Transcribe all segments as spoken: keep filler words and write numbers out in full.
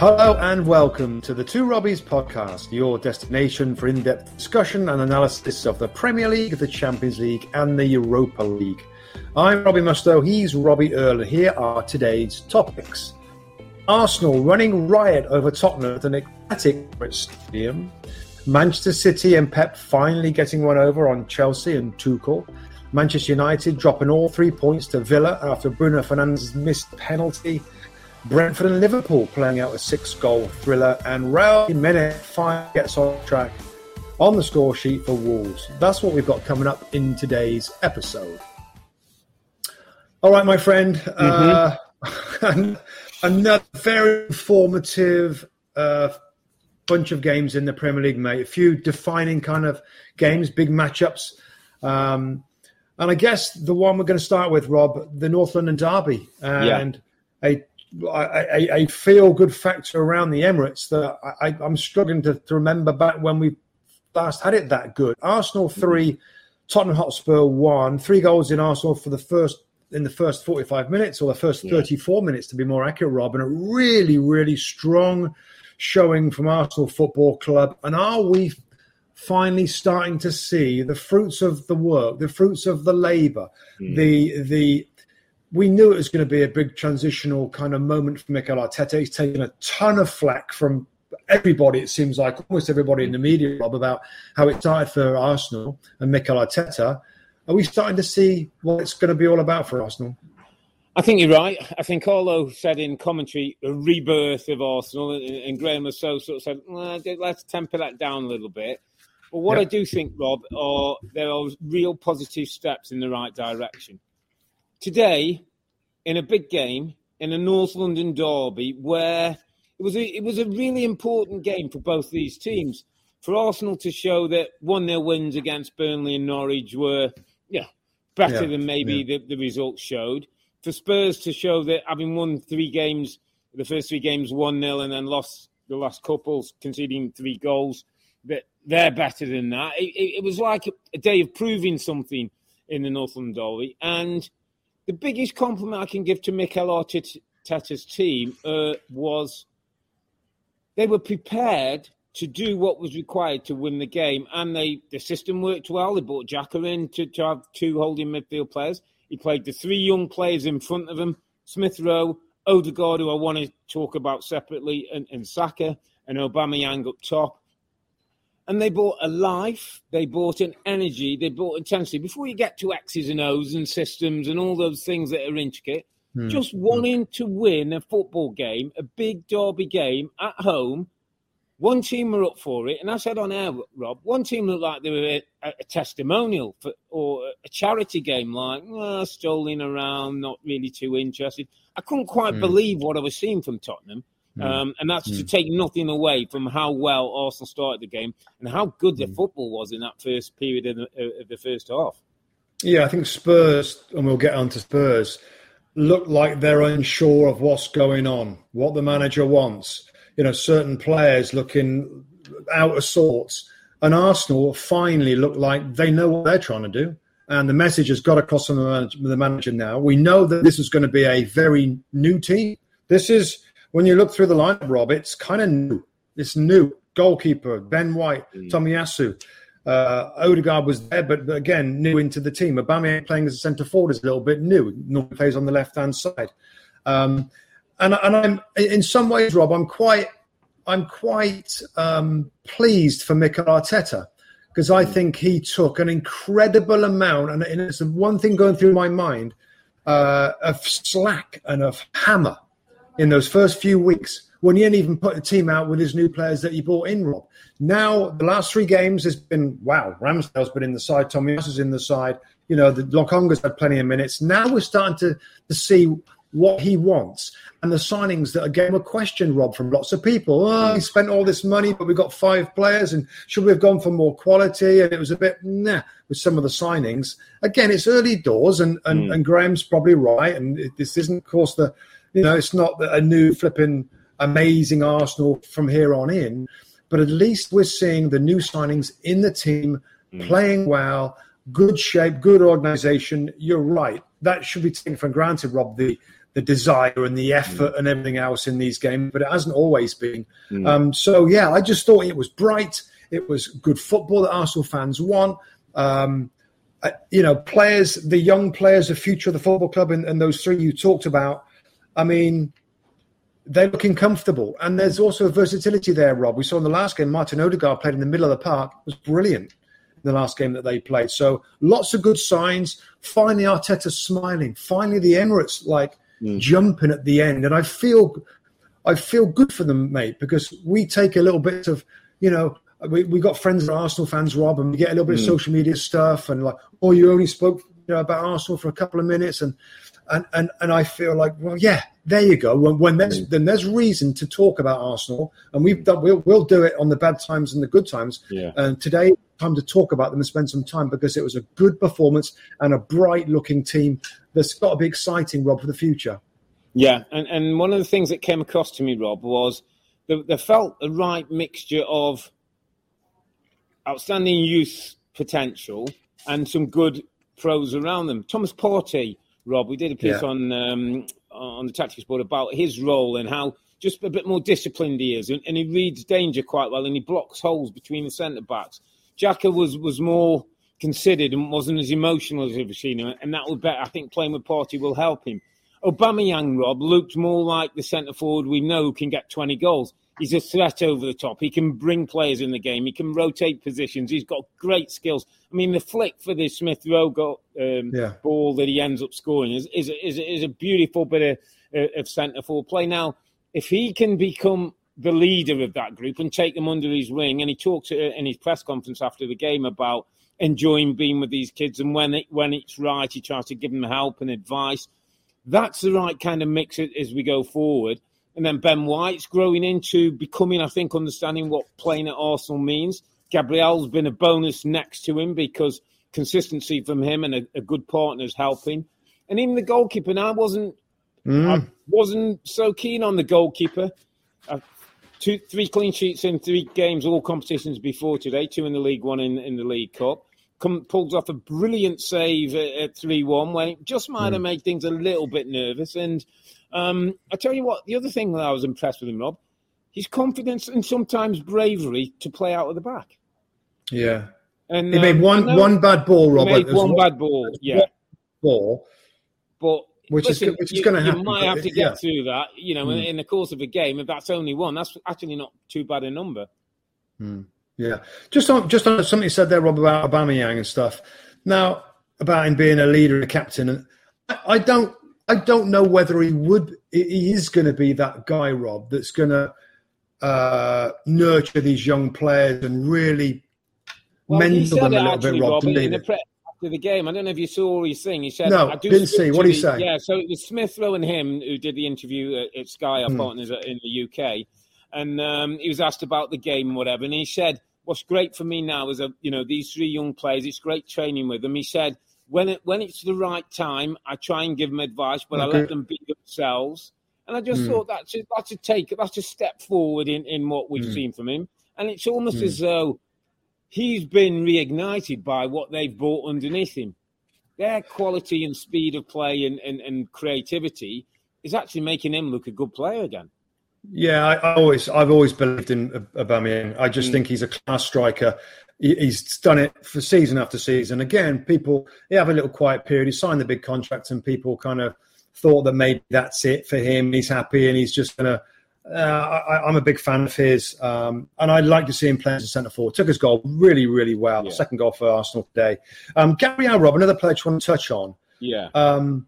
Hello and welcome to the Two Robbies podcast, your destination for in-depth discussion and analysis of the Premier League, the Champions League and the Europa League. I'm Robbie Musto, he's Robbie Earle, and here are today's topics. Arsenal running riot over Tottenham at an ecstatic stadium. Manchester City and Pep finally getting one over on Chelsea and Tuchel. Manchester United dropping all three points to Villa after Bruno Fernandes missed penalty. Brentford and Liverpool playing out a six-goal thriller, and Raul Jimenez finally gets on track on the score sheet for Wolves. That's what we've got coming up in today's episode. All right, my friend, mm-hmm. uh, another very informative uh, bunch of games in the Premier League, mate. A few defining kind of games, big matchups, um, and I guess the one we're going to start with, Rob, the North London derby, and yeah. a. A, a feel-good factor around the Emirates that I, I'm struggling to, to remember back when we last had it that good. Arsenal three, Tottenham Hotspur one, three goals in Arsenal for the first in the first forty-five minutes, or the first yeah. thirty-four minutes to be more accurate, Rob, and a really, really strong showing from Arsenal Football Club. And are we finally starting to see the fruits of the work, the fruits of the labour, mm. the the We knew it was going to be a big transitional kind of moment for Mikel Arteta. He's taken a ton of flack from everybody, it seems like, almost everybody in the media, Rob, about how it started for Arsenal and Mikel Arteta. Are we starting to see what it's going to be all about for Arsenal? I think you're right. I think Arlo said in commentary, a rebirth of Arsenal, and Graham was so sort of said, well, let's temper that down a little bit. But what yep. I do think, Rob, are there are real positive steps in the right direction. Today, in a big game, in a North London derby, where it was a, it was a really important game for both these teams. For Arsenal to show that one nil wins against Burnley and Norwich were yeah, better yeah, than maybe yeah. the, the results showed. For Spurs to show that having won three games, the first three games one nil and then lost the last couple, conceding three goals, that they're better than that. It, it, it was like a day of proving something in the North London derby. And the biggest compliment I can give to Mikel Arteta's team uh, was they were prepared to do what was required to win the game. And they the system worked well. They brought Xhaka in to, to have two holding midfield players. He played the three young players in front of him, Smith Rowe, Odegaard, who I want to talk about separately, and, and Saka, and Aubameyang up top. And they bought a life, they bought an energy, they bought intensity. Before you get to X's and O's and systems and all those things that are intricate, mm. just wanting mm. to win a football game, a big derby game at home, one team were up for it. And I said on air, Rob, one team looked like they were a, a testimonial for, or a charity game, like, oh, strolling around, not really too interested. I couldn't quite mm. believe what I was seeing from Tottenham. Um, and that's mm. to take nothing away from how well Arsenal started the game and how good their mm. football was in that first period of the, of the first half. Yeah, I think Spurs, and we'll get on to Spurs, look like they're unsure of what's going on, what the manager wants. You know, certain players looking out of sorts. And Arsenal finally look like they know what they're trying to do. And the message has got across from the manager, the manager now. We know that this is going to be a very new team. This is... When you look through the lineup, Rob, it's kind of new. It's new. Goalkeeper, Ben White, mm. Tomiyasu. Uh, Odegaard was there, but, but again, new into the team. Aubameyang playing as a centre-forward is a little bit new. Normally plays on the left-hand side. Um, and and I'm in some ways, Rob, I'm quite I'm quite um, pleased for Mikel Arteta because I think he took an incredible amount, and, and it's the one thing going through my mind, uh, of slack and of hammer in those first few weeks when he hadn't even put a team out with his new players that he brought in, Rob. Now, the last three games has been, wow, Ramsdale's been in the side, Tomiyasu's in the side, you know, the Lokonga's had plenty of minutes. Now we're starting to, to see what he wants. And the signings that, again, were questioned, Rob, from lots of people. Oh, he spent all this money, but we got five players, and should we have gone for more quality? And it was a bit, nah, with some of the signings. Again, it's early doors, and, and, mm. and Graham's probably right, and it, this isn't, of course, the... You know, it's not a new flipping amazing Arsenal from here on in, but at least we're seeing the new signings in the team mm. playing well, good shape, good organisation. You're right. That should be taken for granted, Rob, the, the desire and the effort mm. and everything else in these games, but it hasn't always been. Mm. Um, so, yeah, I just thought it was bright. It was good football that Arsenal fans want. Um, uh, you know, players, the young players, the future of the football club, and, and those three you talked about, I mean, they're looking comfortable. And there's also a versatility there, Rob. We saw in the last game, Martin Odegaard played in the middle of the park. It was brilliant in the last game that they played. So lots of good signs. Finally, Arteta smiling. Finally, the Emirates, like, mm. jumping at the end. And I feel I feel good for them, mate, because we take a little bit of, you know, we we got friends that are Arsenal fans, Rob, and we get a little bit mm. of social media stuff and like, oh, you only spoke you know, about Arsenal for a couple of minutes. And and, and, and I feel like, well, yeah, there you go. When, when there's mm. then there's reason to talk about Arsenal, and we've done, we'll, we'll do it on the bad times and the good times. Yeah. And today, time to talk about them and spend some time because it was a good performance and a bright-looking team that's got to be exciting, Rob, for the future. Yeah, and, and one of the things that came across to me, Rob, was there, there felt a right mixture of outstanding youth potential and some good pros around them. Thomas Partey, Rob, we did a piece yeah. on um, on the Tactics Board about his role and how just a bit more disciplined he is, and, and he reads danger quite well and he blocks holes between the centre-backs. Xhaka was, was more considered and wasn't as emotional as we've seen him, and that would better. I think playing with Partey will help him. Aubameyang, Rob, looked more like the centre forward we know who can get twenty goals. He's a threat over the top. He can bring players in the game. He can rotate positions. He's got great skills. I mean, the flick for the Smith Rowe goal, um, yeah. ball that he ends up scoring is is is, is a beautiful bit of, of centre forward play. Now, if he can become the leader of that group and take them under his wing. And he talked in his press conference after the game about enjoying being with these kids. And when it, when it's right, he tries to give them help and advice. That's the right kind of mix as we go forward. And then Ben White's growing into becoming, I think, understanding what playing at Arsenal means. Gabriel's been a bonus next to him because consistency from him and a, a good partner is helping. And even the goalkeeper. And I wasn't, mm. I wasn't so keen on the goalkeeper. I, Two, three clean sheets in three games, all competitions before today, two in the league, one in, in the League Cup. Come, pulled off a brilliant save at three one, where it just might mm. have made things a little bit nervous. And um, I tell you what, the other thing that I was impressed with him, Rob, his confidence and sometimes bravery to play out of the back. Yeah. And he um, made one, one bad ball, Rob. He made one, one bad ball, yeah. Ball. But... Which, Listen, is, which is going to happen. You might have to get yeah. through that, you know, mm. in the course of a game. If that's only one, that's actually not too bad a number. Mm. Yeah. Just on just on something you said there, Rob, about Aubameyang and stuff. Now, about him being a leader, a captain. I, I don't I don't know whether he would. He is going to be that guy, Rob, that's going to uh, nurture these young players and really well, mentor them a little actually, bit, Rob, to lead it. To the game. I don't know if you saw his thing. He said, no, I do didn't see. What did he say? Yeah, so it was Smith Rowe and him who did the interview at, at Sky, our mm. partners in the U K. And um, he was asked about the game and whatever. And he said, what's great for me now is, uh, you know, these three young players, it's great training with them. He said, when it, when it's the right time, I try and give them advice, but okay. I let them be themselves. And I just mm. thought that's a, that's a take, that's a step forward in, in what we've mm. seen from him. And it's almost mm. as though he's been reignited by what they've brought underneath him. Their quality and speed of play and, and, and creativity is actually making him look a good player again. Yeah, I, I always, I've always believed in Aubameyang. I just mm. think he's a class striker. He, he's done it for season after season. Again, people, they have a little quiet period. He signed the big contract and people kind of thought that maybe that's it for him. He's happy and he's just going to... Uh, I, I'm a big fan of his, um, and I'd like to see him play as a centre forward. Took his goal really, really well. Yeah. Second goal for Arsenal today. Um, Gabriel, Rob, another player I just want to touch on. Yeah. Um,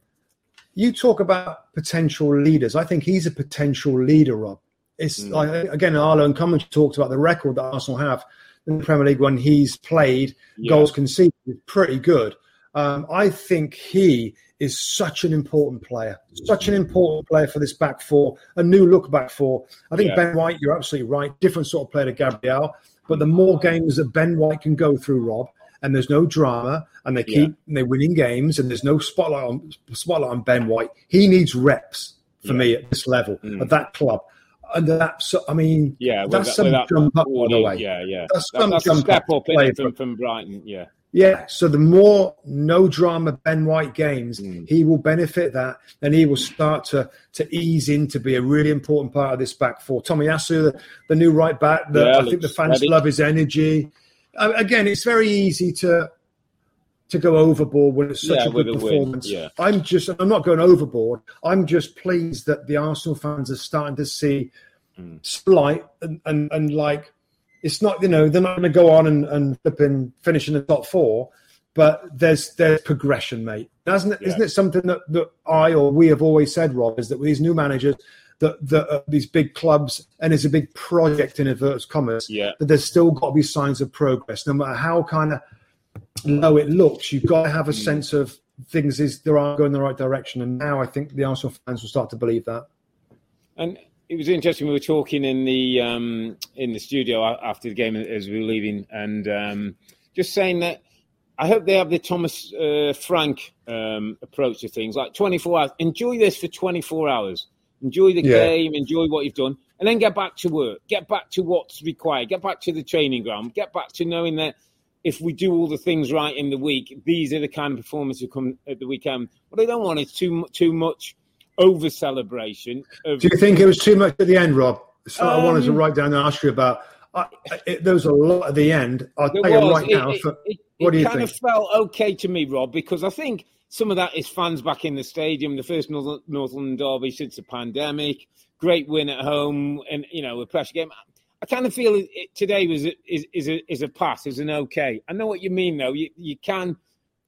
you talk about potential leaders. I think he's a potential leader, Rob. It's mm. like, again, Arlo and Common talked about the record that Arsenal have in the Premier League when he's played. Yeah. Goals conceded is pretty good. Um, I think he is such an important player, such an important player for this back four, a new look back four. I think yeah. Ben White, you're absolutely right, different sort of player to Gabriel. But the more games that Ben White can go through, Rob, and there's no drama, and they keep yeah. and they're winning games, and there's no spotlight on spotlight on Ben White. He needs reps for yeah. me at this level, mm. at that club. And that's, I mean, yeah, that's that, some jump up, by the way. Yeah, yeah, that's, that's some that's jump a step up, up in from, from Brighton, yeah. Yeah, so the more no-drama Ben White games, mm. he will benefit that, and he will start to to ease in to be a really important part of this back four. Tomiyasu, the, the new right-back, yeah, I think the fans steady. love his energy. Uh, again, it's very easy to to go overboard when it's such yeah, a good performance. Yeah. I'm just, I'm not going overboard. I'm just pleased that the Arsenal fans are starting to see mm. slight and, and, and like, it's not, you know, they're not going to go on and, and flip in, finish in the top four, but there's there's progression, mate. Isn't it, yeah. isn't it something that, that I or we have always said, Rob, is that with these new managers, that, that uh, these big clubs, and it's a big project in inverted commas, yeah. that there's still got to be signs of progress. No matter how kind of low it looks, you've got to have a mm. sense of things is there are going in the right direction. And now I think the Arsenal fans will start to believe that. And it was interesting. We were talking in the um, in the studio after the game as we were leaving, and um, just saying that I hope they have the Thomas uh, Frank um, approach to things, like twenty-four hours. Enjoy this for twenty-four hours. Enjoy the yeah. game. Enjoy what you've done, and then get back to work. Get back to what's required. Get back to the training ground. Get back to knowing that if we do all the things right in the week, these are the kind of performances that come at the weekend. What they don't want is too too much. Over celebration. Of- Do you think it was too much at the end, Rob? So um, I wanted to write down and ask you about. I, it, there was a lot at the end. I'll tell you right it, now. It, for, it, what do you think? It kind of felt okay to me, Rob, because I think some of that is fans back in the stadium. The first North, North London derby since the pandemic. Great win at home, and you know a pressure game. I kind of feel it, it, today was a, is is a, is a pass, is an okay. I know what you mean, though. You you can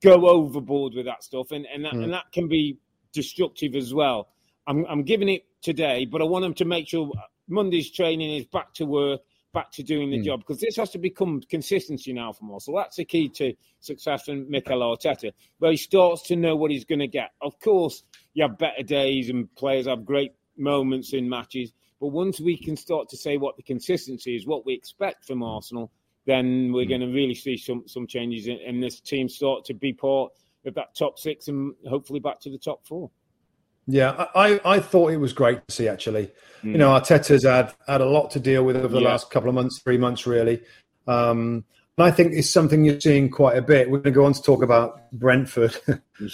go overboard with that stuff, and and that, mm. and that can be destructive as well. I'm, I'm giving it today, but I want them to make sure Monday's training is back to work, back to doing the mm. job, because this has to become consistency now from us. So that's the key to success from Mikel Arteta, where he starts to know what he's going to get. Of course, you have better days and players have great moments in matches, but once we can start to say what the consistency is, what we expect from Arsenal, then we're mm. going to really see some, some changes in, in this team start to be part of that top six and hopefully back to the top four. Yeah, I, I thought it was great to see, actually. Mm. You know, Arteta's had, had a lot to deal with over the yeah. last couple of months, three months, really. Um, and I think it's something you're seeing quite a bit. We're going to go on to talk about Brentford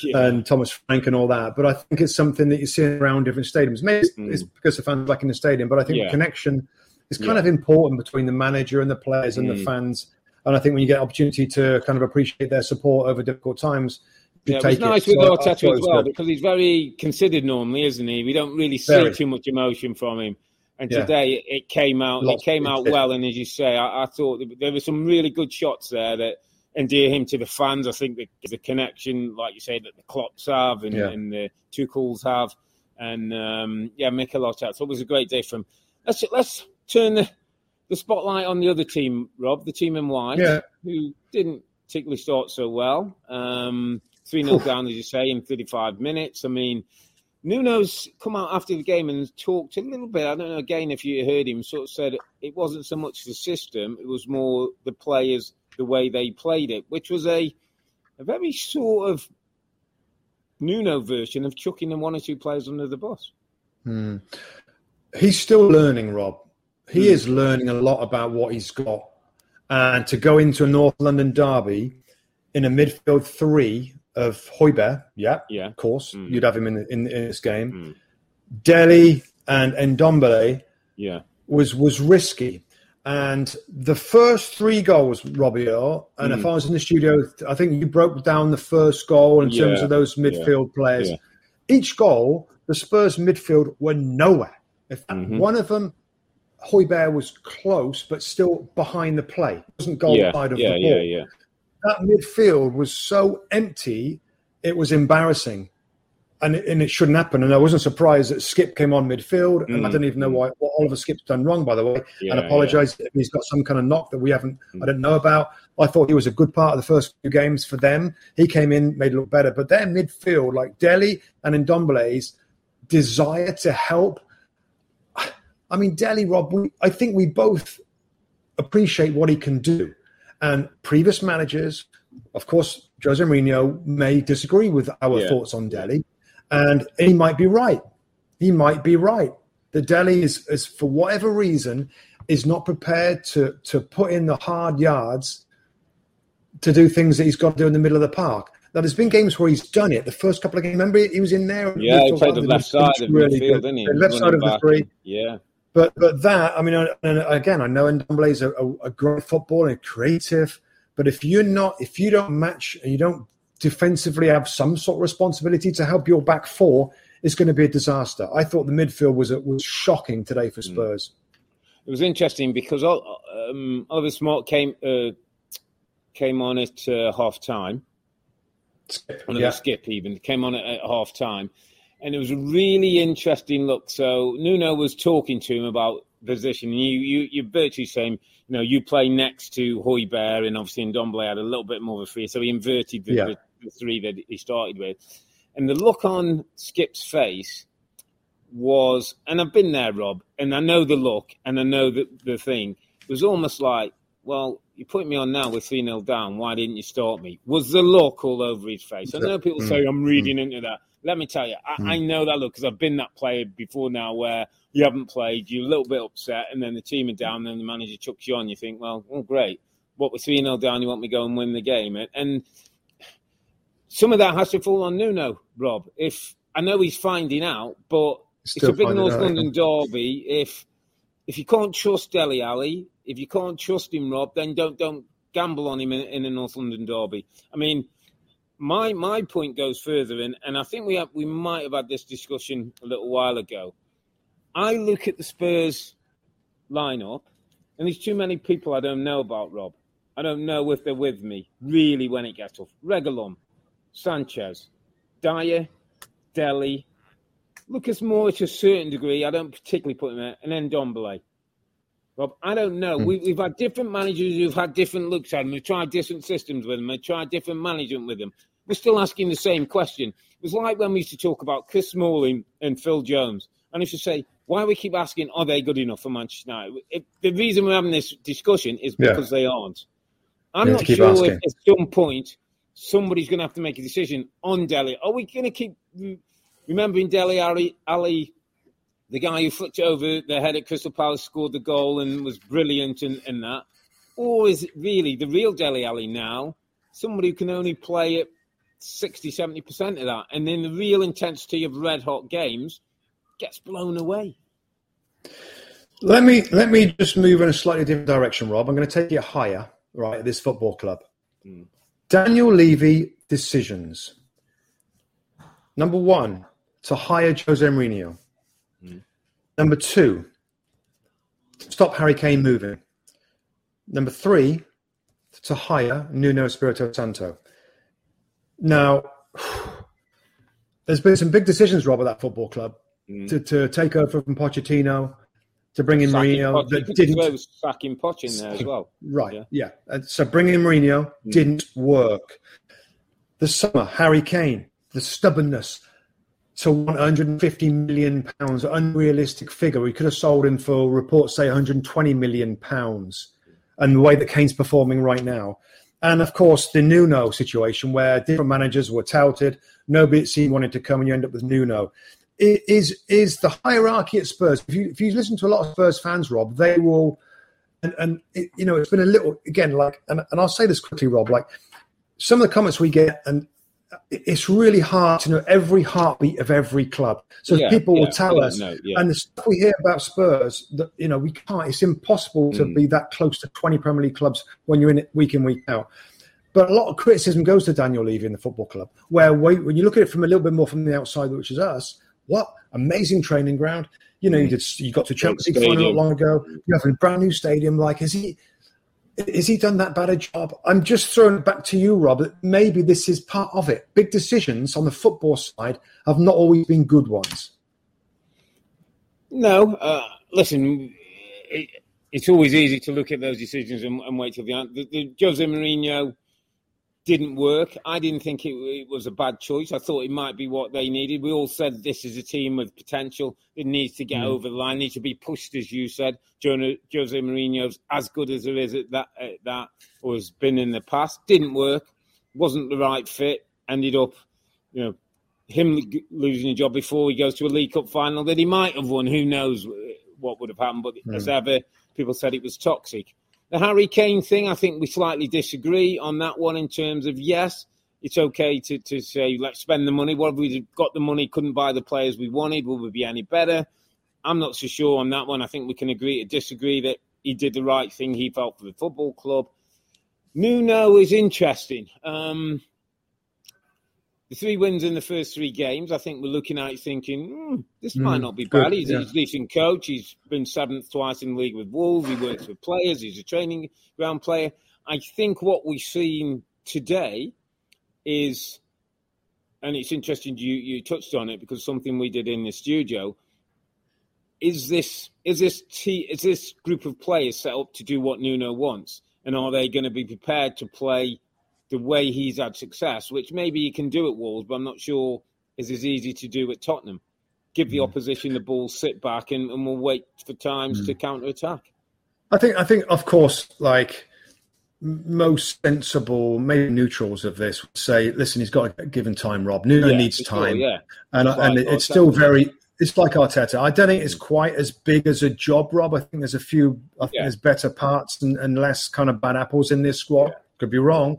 yeah. and Thomas Frank and all that, but I think it's something that you're seeing around different stadiums. Maybe it's, mm. it's because the fans are back in the stadium, but I think yeah. the connection is kind yeah. of important between the manager and the players mm. and the fans. And I think when you get opportunity to kind of appreciate their support over difficult times, yeah, it's nice it. with so Arteta as well, good. because he's very considered normally, isn't he? We don't really see very. too much emotion from him. And yeah. today it came out Lots it came out it. well. And as you say, I, I thought there were some really good shots there that endear him to the fans. I think the, the connection, like you say, that the Klopps have and, yeah. and the Tuchels have. And, um, yeah, Mikel Arteta. So it was a great day for him. Let's, let's turn the, the spotlight on the other team, Rob, the team in white, yeah. who didn't particularly start so well. Um three nil down, as you say, in thirty-five minutes. I mean, Nuno's come out after the game and talked a little bit. I don't know, again, if you heard him, sort of said it wasn't so much the system, it was more the players, the way they played it, which was a, a very sort of Nuno version of chucking the one or two players under the bus. Mm. He's still learning, Rob. He mm. is learning a lot about what he's got. And to go into a North London derby in a midfield three of Højbjerg, yeah, yeah, of course, mm. you'd have him in in, in this game. Mm. Dele and Ndombele yeah. was was risky, and the first three goals, Robbie Earl, and mm. if I was in the studio, I think you broke down the first goal in yeah. terms of those midfield yeah. players. Yeah. Each goal, the Spurs midfield were nowhere. If mm-hmm. one of them, Højbjerg, was close but still behind the play, it wasn't goal yeah. side of yeah, the ball. Yeah, yeah, yeah. That midfield was so empty, it was embarrassing. And it, and it shouldn't happen. And I wasn't surprised that Skip came on midfield. And mm. I don't even know why, what Oliver Skip's done wrong, by the way. Yeah, and apologise yeah. if he's got some kind of knock that we haven't, mm. I don't know about. I thought he was a good part of the first few games for them. He came in, made it look better. But their midfield, like Dele and Ndombele's desire to help. I mean, Dele, Rob, we, I think we both appreciate what he can do. And previous managers, of course, Jose Mourinho may disagree with our yeah. thoughts on Dele, and he might be right. He might be right. The Dele is, is, for whatever reason, is not prepared to to put in the hard yards to do things that he's got to do in the middle of the park. Now, there's been games where he's done it. The first couple of games, remember, he was in there. Yeah, he played the left side of really midfield, didn't he? The left side of the three. Yeah. But but that, I mean, and again, I know Ndombele is a, a great footballer and creative, but if you're not, if you don't match and you don't defensively have some sort of responsibility to help your back four, it's going to be a disaster. I thought the midfield was was shocking today for Spurs. It was interesting because um, Oliver Smart came uh, came on at uh, half time. Skip, another yeah. skip even came on at, at half time, and it was a really interesting look. So Nuno was talking to him about position. You you you're virtually saying, you know, you play next to Højbjerg, and obviously Ndombele had a little bit more of a free, so he inverted the, yeah. the, the three that he started with. And the look on Skip's face was, and I've been there, Rob, and I know the look, and I know the, the thing, it was almost like, well, you put me on now with three nil down, why didn't you start me? Was the look all over his face. I know people say, I'm reading into that. Let me tell you, I, I know that look because I've been that player before now where you haven't played, you're a little bit upset, and then the team are down, and the manager chucks you on. You think, well, oh, great. What, with three nil down, you want me to go and win the game? And, and some of that has to fall on Nuno, Rob. If I know he's finding out, but Still it's a big North out. London derby. If if you can't trust Dele Alli, if you can't trust him, Rob, then don't don't gamble on him in, in a North London derby. I mean, my my point goes further, and, and I think we have, we might have had this discussion a little while ago. I look at the Spurs lineup, and there's too many people I don't know about, Rob. I don't know if they're with me, really, when it gets tough. Reguilon, Sanchez, Dyer, Dele, Lucas Moura to a certain degree. I don't particularly put him there, and then Ndombele. Rob, I don't know. Mm. We, we've had different managers who've had different looks at them. We've tried different systems with them. We've tried different management with them. We're still asking the same question. It was like when we used to talk about Chris Smalling and Phil Jones. And I used to say, why we keep asking, are they good enough for Manchester United? It, the reason we're having this discussion is because yeah. they aren't. I'm not sure asking. If at some point somebody's going to have to make a decision on Dele. Are we going to keep remembering Dele Alli, Alli the guy who flicked over the head at Crystal Palace, scored the goal and was brilliant in, in that? Or is it really the real Dele Alli now, somebody who can only play at sixty, seventy percent of that, and in the real intensity of red-hot games, gets blown away? Let me let me just move in a slightly different direction, Rob. I'm going to take you higher, right, at this football club. Mm. Daniel Levy decisions. Number one, to hire Jose Mourinho. Mm. Number two, stop Harry Kane moving. Number three, to hire Nuno Espirito Santo. Now, there's been some big decisions, Rob, at that football club mm. to, to take over from Pochettino, to bring in sacking Mourinho. Poch- that didn't sacking Poch in there as well. Right, yeah. yeah. And so bringing in Mourinho mm. didn't work. The summer, Harry Kane, the stubbornness to one hundred fifty million pounds, unrealistic figure. We could have sold him for, reports say, one hundred twenty million pounds, and the way that Kane's performing right now. And, of course, the Nuno situation where different managers were touted, nobody at City wanted to come, and you end up with Nuno. It is is the hierarchy at Spurs. If you if you listen to a lot of Spurs fans, Rob, they will, and, and it, you know, it's been a little, again, like, and, and I'll say this quickly, Rob, like some of the comments we get, and it's really hard to know every heartbeat of every club. So yeah, people will yeah, tell us, know, yeah. and the stuff we hear about Spurs, that you know, we can't. It's impossible to mm. be that close to twenty Premier League clubs when you're in it week in, week out. But a lot of criticism goes to Daniel Levy in the football club, where when you look at it from a little bit more from the outside, which is us, what amazing training ground! You know, mm. you, did, you got to Chelsea final not long ago. You have a brand new stadium. Like, is he? Has he done that bad a job? I'm just throwing it back to you, Rob, that maybe this is part of it. Big decisions on the football side have not always been good ones. No. Uh, listen, it, it's always easy to look at those decisions and, and wait till the end. The, the Jose Mourinho didn't work. I didn't think it, it was a bad choice. I thought it might be what they needed. We all said this is a team with potential. It needs to get mm. over the line, needs to be pushed, as you said. Jose Mourinho's as good as there is at that, at that, or has been in the past. Didn't work. Wasn't the right fit. Ended up, you know, him losing a job before he goes to a League Cup final that he might have won. Who knows what would have happened. But mm. as ever, people said it was toxic. The Harry Kane thing, I think we slightly disagree on that one in terms of, yes, it's okay to, to say, let's spend the money. What if we got the money, couldn't buy the players we wanted? Will we be any better? I'm not so sure on that one. I think we can agree to disagree that he did the right thing. He felt for the football club. Nuno is interesting. Um, the three wins in the first three games, I think we're looking at it thinking, mm, this mm, might not be good, bad. He's yeah. a decent coach. He's been seventh twice in the league with Wolves. He works with players. He's a training ground player. I think what we've seen today is, and it's interesting you, you touched on it because something we did in the studio, Is this is this t- is this group of players set up to do what Nuno wants? And are they going to be prepared to play the way he's had success, which maybe he can do at Wolves, but I'm not sure is as easy to do at Tottenham. Give the mm. opposition the ball, sit back, and, and we'll wait for times mm. to counter-attack. I think, I think, of course, like most sensible, maybe neutrals of this would say, listen, he's got to give him time, Rob. Nuno yeah, needs time. Sure, yeah. And, I, and it's still very... It's like Arteta. I don't think it's quite as big as a job, Rob. I think there's a few, I think yeah. there's better parts and, and less kind of bad apples in this squad. Yeah. Could be wrong.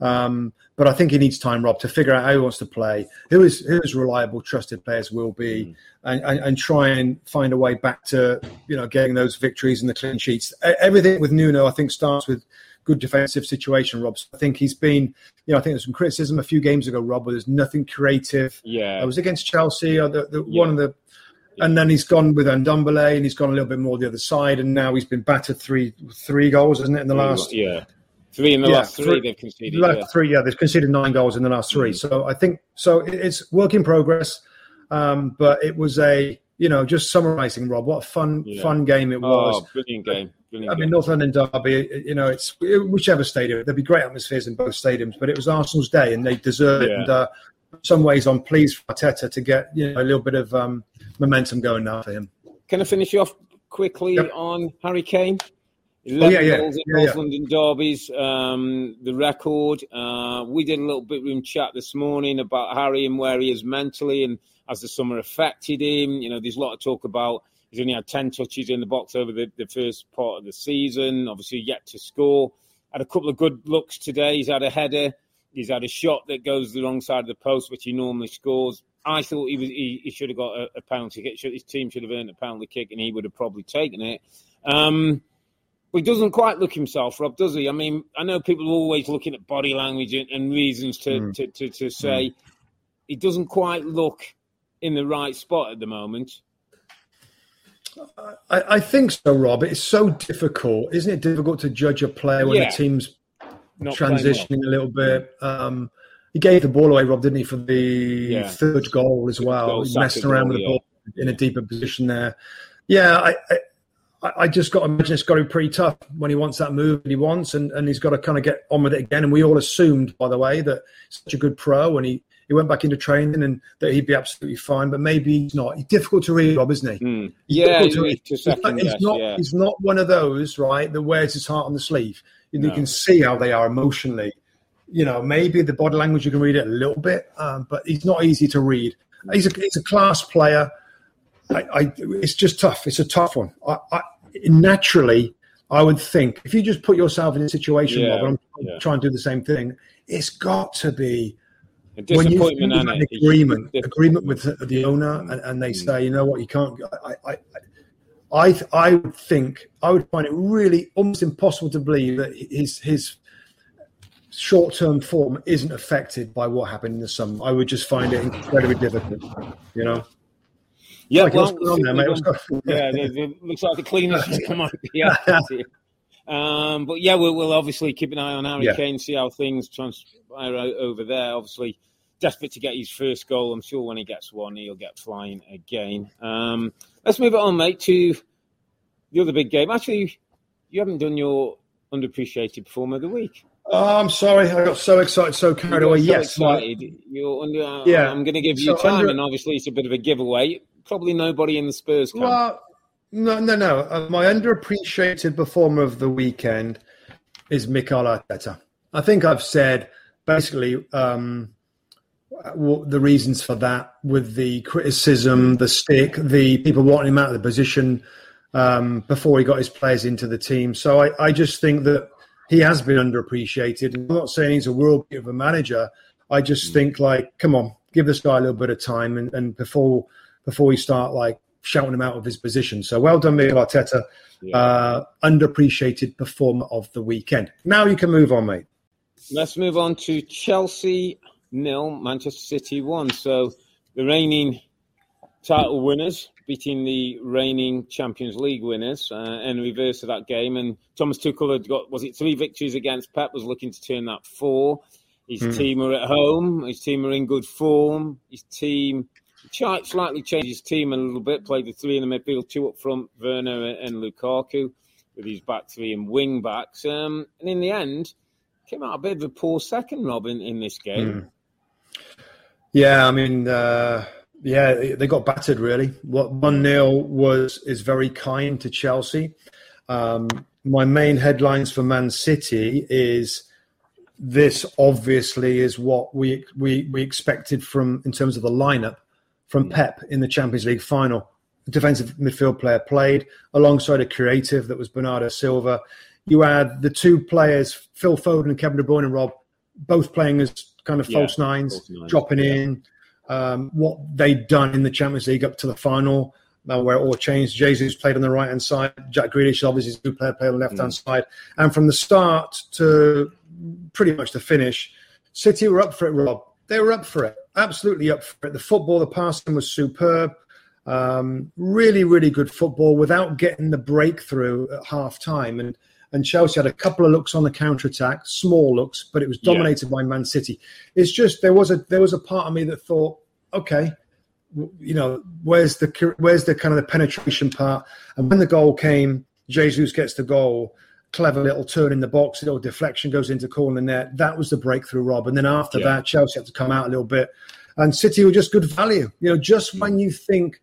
Um, but I think he needs time, Rob, to figure out how he wants to play, who is who is reliable, trusted players will be, mm. and, and, and try and find a way back to, you know, getting those victories and the clean sheets. Everything with Nuno, I think, starts with good defensive situation, Rob. So I think he's been, you know, I think there's some criticism a few games ago, Rob, where there's nothing creative. Yeah. It was against Chelsea, or the, the yeah. one of the, yeah. and then he's gone with Ndombele and he's gone a little bit more the other side, and now he's been battered three three goals, isn't it, in the last? Yeah. Three in the yeah, last three, three they've conceded. Last yeah. three, yeah, they've conceded nine goals in the last three. Mm-hmm. So I think so. It's work in progress, um, but it was a you know just summarising, Rob. What a fun yeah. fun game it was. Oh, brilliant game. Brilliant I game. mean, North London derby. You know, it's whichever stadium. There'd be great atmospheres in both stadiums, but it was Arsenal's day, and they deserve yeah. it. And uh, in some ways, I'm pleased for Arteta to get you know a little bit of um, momentum going now for him. Can I finish you off quickly yep. on Harry Kane? eleven oh, yeah, yeah. goals in yeah, North yeah. London derbies, um, the record. Uh, we did a little bit room chat this morning about Harry and where he is mentally and has the summer affected him. You know, there's a lot of talk about he's only had ten touches in the box over the, the first part of the season, obviously yet to score. Had a couple of good looks today. He's had a header. He's had a shot that goes the wrong side of the post, which he normally scores. I thought he was he, he should have got a, a penalty kick. His team should have earned a penalty kick, and he would have probably taken it. Um He doesn't quite look himself, Rob, does he? I mean, I know people are always looking at body language and, and reasons to, mm. to, to, to say mm. he doesn't quite look in the right spot at the moment. I, I think so, Rob. It's so difficult. Isn't it difficult to judge a player when yeah. the team's not transitioning well. a little bit? Um, he gave the ball away, Rob, didn't he, for the yeah. third goal as well. He messing around goal, with the ball yeah. in a deeper position there. Yeah, I... I I just got to imagine it's got to be pretty tough when he wants that move that he wants, and, and he's got to kind of get on with it again. And we all assumed, by the way, that he's such a good pro and he, he went back into training and that he'd be absolutely fine, but maybe he's not. He's difficult to read, Rob, isn't he? Mm. Yeah, he's, to he's, not, guess, he's, not, yeah. he's not one of those, right, that wears his heart on the sleeve. You, no. you can see how they are emotionally. You know, maybe the body language, you can read it a little bit, um, but he's not easy to read. He's a, he's a class player. I, I, it's just tough. It's a tough one. I, I, naturally, I would think, if you just put yourself in a situation, yeah, Rob, and I'm yeah. trying to do the same thing, it's got to be a disappointment when you an agreement, agreement with the, the owner, and, and they mm. say, you know what, you can't. I, I, I, I would think I would find it really almost impossible to believe that his his short-term form isn't affected by what happened in the summer. I would just find it incredibly difficult, you know. Yeah, like, well, what's going on there, mate? Going, yeah, it looks like the cleaners has come out. Yeah, um, but yeah, we'll, we'll obviously keep an eye on Harry yeah. Kane, see how things transpire over there. Obviously, desperate to get his first goal. I'm sure when he gets one, he'll get flying again. Um, let's move it on, mate, to the other big game. Actually, you haven't done your underappreciated performer of the week. Oh, I'm sorry. I got so excited, so carried away. So yes, excited. I, You're under, uh, yeah. I'm going to give you so time, under, and obviously it's a bit of a giveaway. Probably nobody in the Spurs camp. Well, no, no, no. Uh, my underappreciated performer of the weekend is Mikel Arteta. I think I've said basically um, what the reasons for that, with the criticism, the stick, the people wanting him out of the position. um, before he got his players into the team. So I, I just think that he has been underappreciated. I'm not saying he's a world beat of a manager. I just mm. think, like, come on, give this guy a little bit of time, and, and before before we start, like, shouting him out of his position. So well done, Mikel Arteta. Yeah. Uh, underappreciated performer of the weekend. Now you can move on, mate. Let's move on to Chelsea nil, Manchester City one. So the reigning title winners beating the reigning Champions League winners uh, in reverse of that game. And Thomas Tuchel had got, was it three victories against Pep, was looking to turn that four. His mm. team are at home. His team are in good form. His team slightly changed his team a little bit, played the three in the midfield, two up front, Werner and Lukaku, with his back three and wing backs. Um, and in the end, came out a bit of a poor second, Rob, in, in this game. Mm. Yeah, I mean... Uh... Yeah, they got battered, really. What one nil was is very kind to Chelsea. Um, my main headlines for Man City is this obviously is what we we we expected from in terms of the lineup from Pep in the Champions League final. A defensive midfield player played alongside a creative that was Bernardo Silva. You had the two players, Phil Foden and Kevin De Bruyne and Rob, both playing as kind of yeah, false nines, false nine. dropping yeah. in. Um, what they'd done in the Champions League up to the final, uh, where it all changed. Jesus played on the right-hand side. Jack Grealish, obviously, is a good player, played on the left-hand mm. side. And from the start to pretty much the finish, City were up for it, Rob. They were up for it, absolutely up for it. The football, the passing was superb. Um, really, really good football without getting the breakthrough at half-time. And, and Chelsea had a couple of looks on the counter-attack, small looks, but it was dominated yeah. by Man City. It's just there was a there was a part of me that thought, okay, you know, where's the where's the kind of the penetration part? And when the goal came, Jesus gets the goal, clever little turn in the box, little deflection goes into corner net. That was the breakthrough, Rob. And then after yeah. that, Chelsea had to come out a little bit. And City were just good value. You know, just mm. when you think...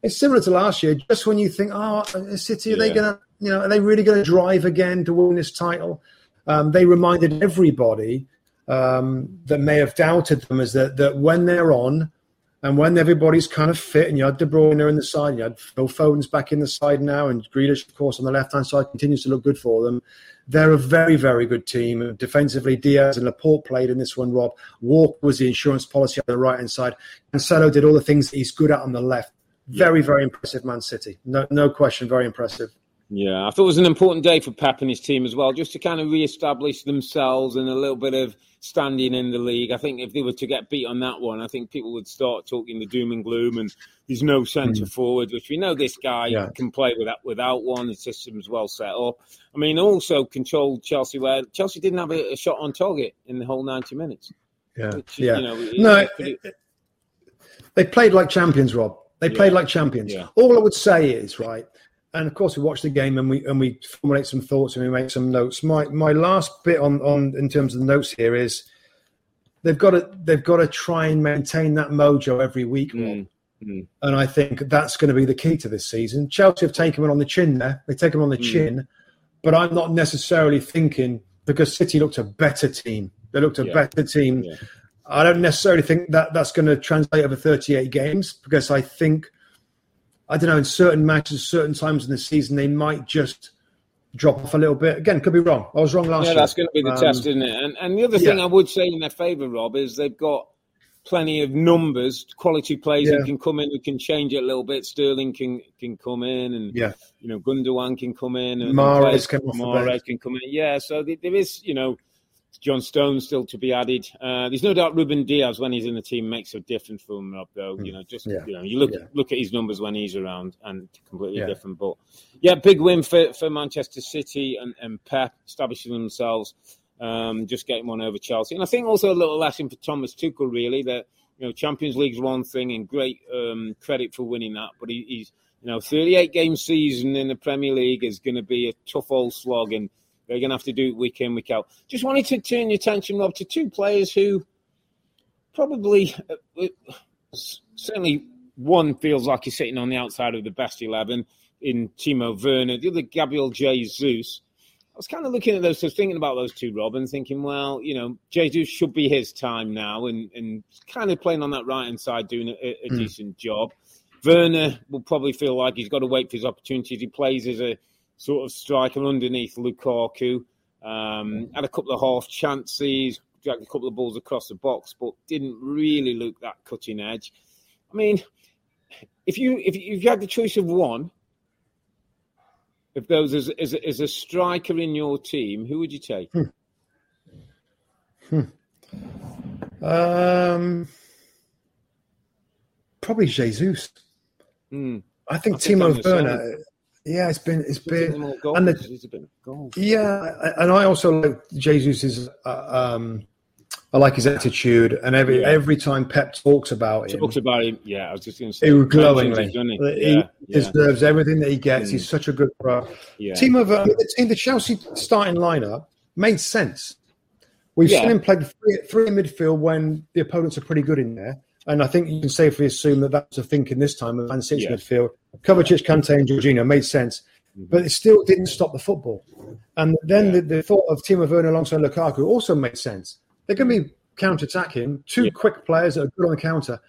It's similar to last year. Just when you think, oh, City, are yeah. they gonna, you know, are they really going to drive again to win this title? Um, they reminded everybody um, that may have doubted them is that that when they're on, and when everybody's kind of fit, and you had De Bruyne in the side, you had Phil Foden's back in the side now, and Grealish, of course, on the left hand side continues to look good for them. They're a very, very good team. Defensively, Diaz and Laporte played in this one, Rob. Walker was the insurance policy on the right hand side. Cancelo did all the things that he's good at on the left. Very, very impressive Man City. No no question, very impressive. Yeah, I thought it was an important day for Pep and his team as well, just to kind of re-establish themselves and a little bit of standing in the league. I think if they were to get beat on that one, I think people would start talking the doom and gloom and there's no centre mm. forward, which we know this guy yeah. can play without, without one. His system's well set up. I mean, also controlled Chelsea, where Chelsea didn't have a, a shot on target in the whole ninety minutes. Yeah, which, yeah. You know, it, no, it, it, it, they played like champions, Rob. They played yeah. like champions. Yeah. All I would say is, right, and of course we watch the game and we and we formulate some thoughts and we make some notes. My my last bit on, on in terms of the notes here is they've got to they've got to try and maintain that mojo every week, Rob. Mm-hmm. And I think that's going to be the key to this season. Chelsea have taken it on the chin there. They take them on the mm-hmm. chin, but I'm not necessarily thinking because City looked a better team. They looked a yeah. better team. Yeah. I don't necessarily think that that's going to translate over thirty-eight games because I think, I don't know, in certain matches, certain times in the season, they might just drop off a little bit. Again, could be wrong. I was wrong last yeah, year. Yeah, that's going to be the um, test, isn't it? And, and the other yeah. thing I would say in their favour, Rob, is they've got plenty of numbers, quality players yeah. who can come in, who can change it a little bit. Sterling can can come in and, yeah. you know, Gundogan can come in. And Mahrez can, can come in. Yeah, so there is, you know, John Stones still to be added. Uh, there's no doubt Ruben Diaz, when he's in the team, makes a difference for him, Rob, though. You know, just yeah. you know, you look yeah. look at his numbers when he's around and completely yeah. different. But, yeah, big win for, for Manchester City and, and Pep, establishing themselves, um, just getting one over Chelsea. And I think also a little lesson for Thomas Tuchel, really, that, you know, Champions League's one thing and great um, credit for winning that. But he, he's, you know, thirty-eight game season in the Premier League is going to be a tough old slog and they're going to have to do it week in, week out. Just wanted to turn your attention, Rob, to two players who probably, certainly one feels like he's sitting on the outside of the best eleven in Timo Werner, the other Gabriel Jesus. I was kind of looking at those, so thinking about those two, Rob, and thinking, well, you know, Jesus should be his time now and, and kind of playing on that right-hand side, doing a, a mm. decent job. Werner will probably feel like he's got to wait for his opportunities. He plays as a sort of striker underneath Lukaku. Um, had a couple of half chances, dragged a couple of balls across the box, but didn't really look that cutting edge. I mean, if you if you, if you had the choice of one, if there was as, as, as a striker in your team, who would you take? Hmm. Hmm. Um, probably Jesus. Mm. I think I Timo Werner. Yeah, it's been it's been, and the, yeah, and I also like Jesus's. Uh, um, I like his attitude, and every yeah. every time Pep talks about him, talks about him. Yeah, I was just going to say, it glowingly. He, he yeah, deserves yeah. everything that he gets. Mm. He's such a good pro. Yeah. Timo Werner, the team, the Chelsea starting lineup made sense. We've yeah. seen him play three, three in midfield when the opponents are pretty good in there. And I think you can safely assume that that was a thinking this time of Man City's yeah. midfield. Kovacic, Kante and Jorginho made sense, mm-hmm. but it still didn't stop the football. And then yeah. the, the thought of Timo Werner alongside Lukaku also made sense. They're going to be counter-attacking, two yeah. quick players that are good on the counter.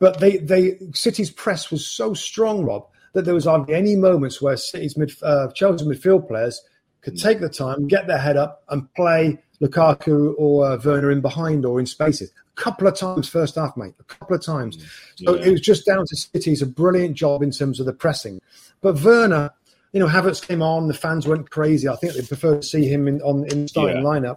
But they, they City's press was so strong, Rob, that there was hardly any moments where City's mid, uh, Chelsea midfield players could take the time, get their head up and play Lukaku or uh, Werner in behind or in spaces. A couple of times first half, mate. A couple of times. Mm. So yeah. it was just down to City's a brilliant job in terms of the pressing. But Werner, you know, Havertz came on. The fans went crazy. I think they prefer to see him in, on, in the starting yeah. lineup.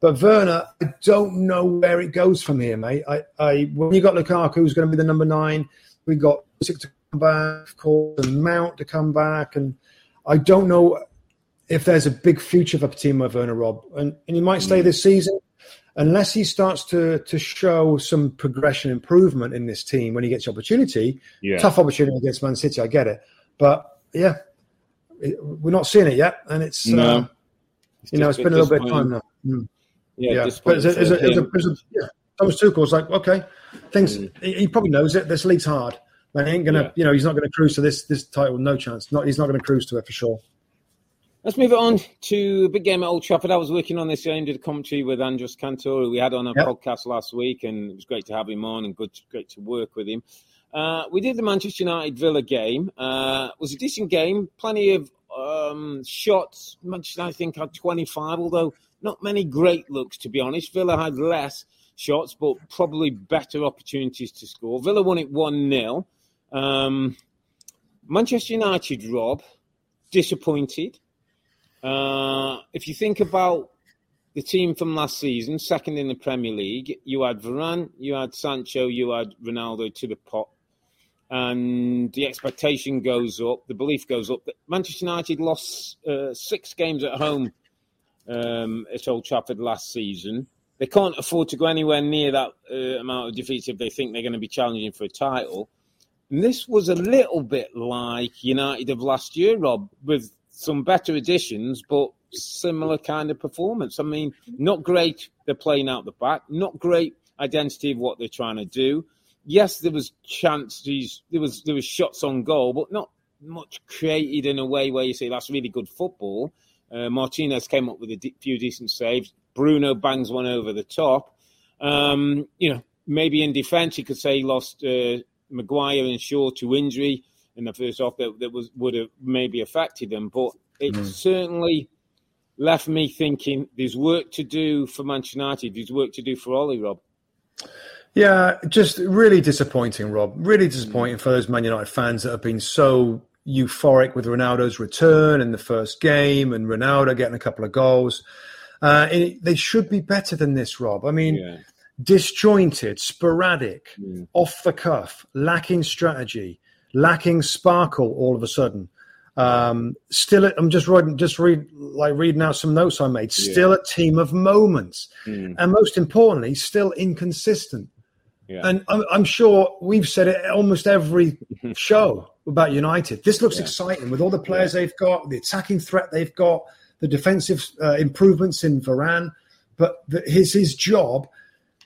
But Werner, I don't know where it goes from here, mate. I, I when you got Lukaku, who's going to be the number nine, we got Six to come back, of course, and Mount to come back. And I don't know if there's a big future for Timo Werner, Rob, and, and he might stay this season, unless he starts to to show some progression, improvement in this team when he gets opportunity. Yeah. Tough opportunity against Man City, I get it, but yeah, it, we're not seeing it yet, and it's, no. um, it's you know it's been a little bit of time now. Mm. Yeah, yeah. But there's a, a, a, yeah. Thomas Tuchel's like, okay, things. Mm. He, he probably knows it. This league's hard, man. He ain't gonna, yeah. you know, he's not gonna cruise to this this title, no chance. Not he's not gonna cruise to it for sure. Let's move on to a big game at Old Trafford. I was working on this game, did a commentary with Andrés Cantor, who we had on our yep. podcast last week, and it was great to have him on and good, great to work with him. Uh, we did the Manchester United Villa game. Uh, it was a decent game, plenty of um, shots. Manchester United, I think, had twenty-five, although not many great looks, to be honest. Villa had less shots, but probably better opportunities to score. Villa won it one nil. Um, Manchester United, Rob, disappointed. Uh, if you think about the team from last season, second in the Premier League, you had Varane, you had Sancho, you had Ronaldo to the pot. And the expectation goes up, the belief goes up that Manchester United lost uh, six games at home um, at Old Trafford last season. They can't afford to go anywhere near that uh, amount of defeats if they think they're going to be challenging for a title. And this was a little bit like United of last year, Rob, with some better additions, but similar kind of performance. I mean, not great they're playing out the back, not great identity of what they're trying to do. Yes, there was chances, there was there was shots on goal, but not much created in a way where you say, that's really good football. Uh, Martinez came up with a d- few decent saves. Bruno bangs one over the top. Um, you know, maybe in defence, you could say he lost uh, Maguire and Shaw to injury in the first half, that, that was would have maybe affected them. But it mm. certainly left me thinking there's work to do for Manchester United. There's work to do for Ollie, Rob. Yeah, just really disappointing, Rob. Really disappointing mm. for those Man United fans that have been so euphoric with Ronaldo's return in the first game and Ronaldo getting a couple of goals. Uh, it, they should be better than this, Rob. I mean, yeah. disjointed, sporadic, mm. off the cuff, lacking strategy. Lacking sparkle, all of a sudden. Um, still, at, I'm just reading, just read like reading out some notes I made. Still yeah. a team of moments, mm. and most importantly, still inconsistent. Yeah. And I'm, I'm sure we've said it almost every show about United. This looks yeah. exciting with all the players yeah. they've got, the attacking threat they've got, the defensive uh, improvements in Varane. But the, his his job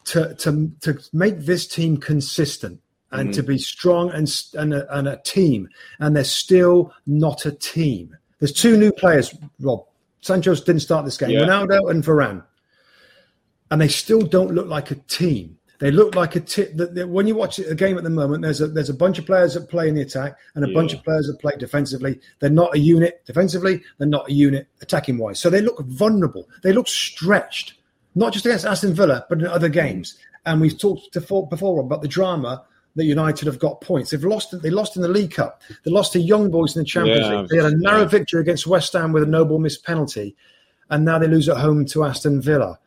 to to to make this team consistent. And mm-hmm. to be strong and and a, and a team, and they're still not a team. There's two new players, Rob. Sancho didn't start this game. Yeah. Ronaldo and Varane, and they still don't look like a team. They look like a tip that when you watch a game at the moment, there's a there's a bunch of players that play in the attack and a yeah. bunch of players that play defensively. They're not a unit defensively. They're not a unit attacking wise. So they look vulnerable. They look stretched, not just against Aston Villa, but in other games. And we've talked before, before about the drama that United have got points. They've lost. They lost in the League Cup. They lost to Young Boys in the Champions yeah, League. They had a narrow yeah. victory against West Ham with a noble missed penalty, and now they lose at home to Aston Villa.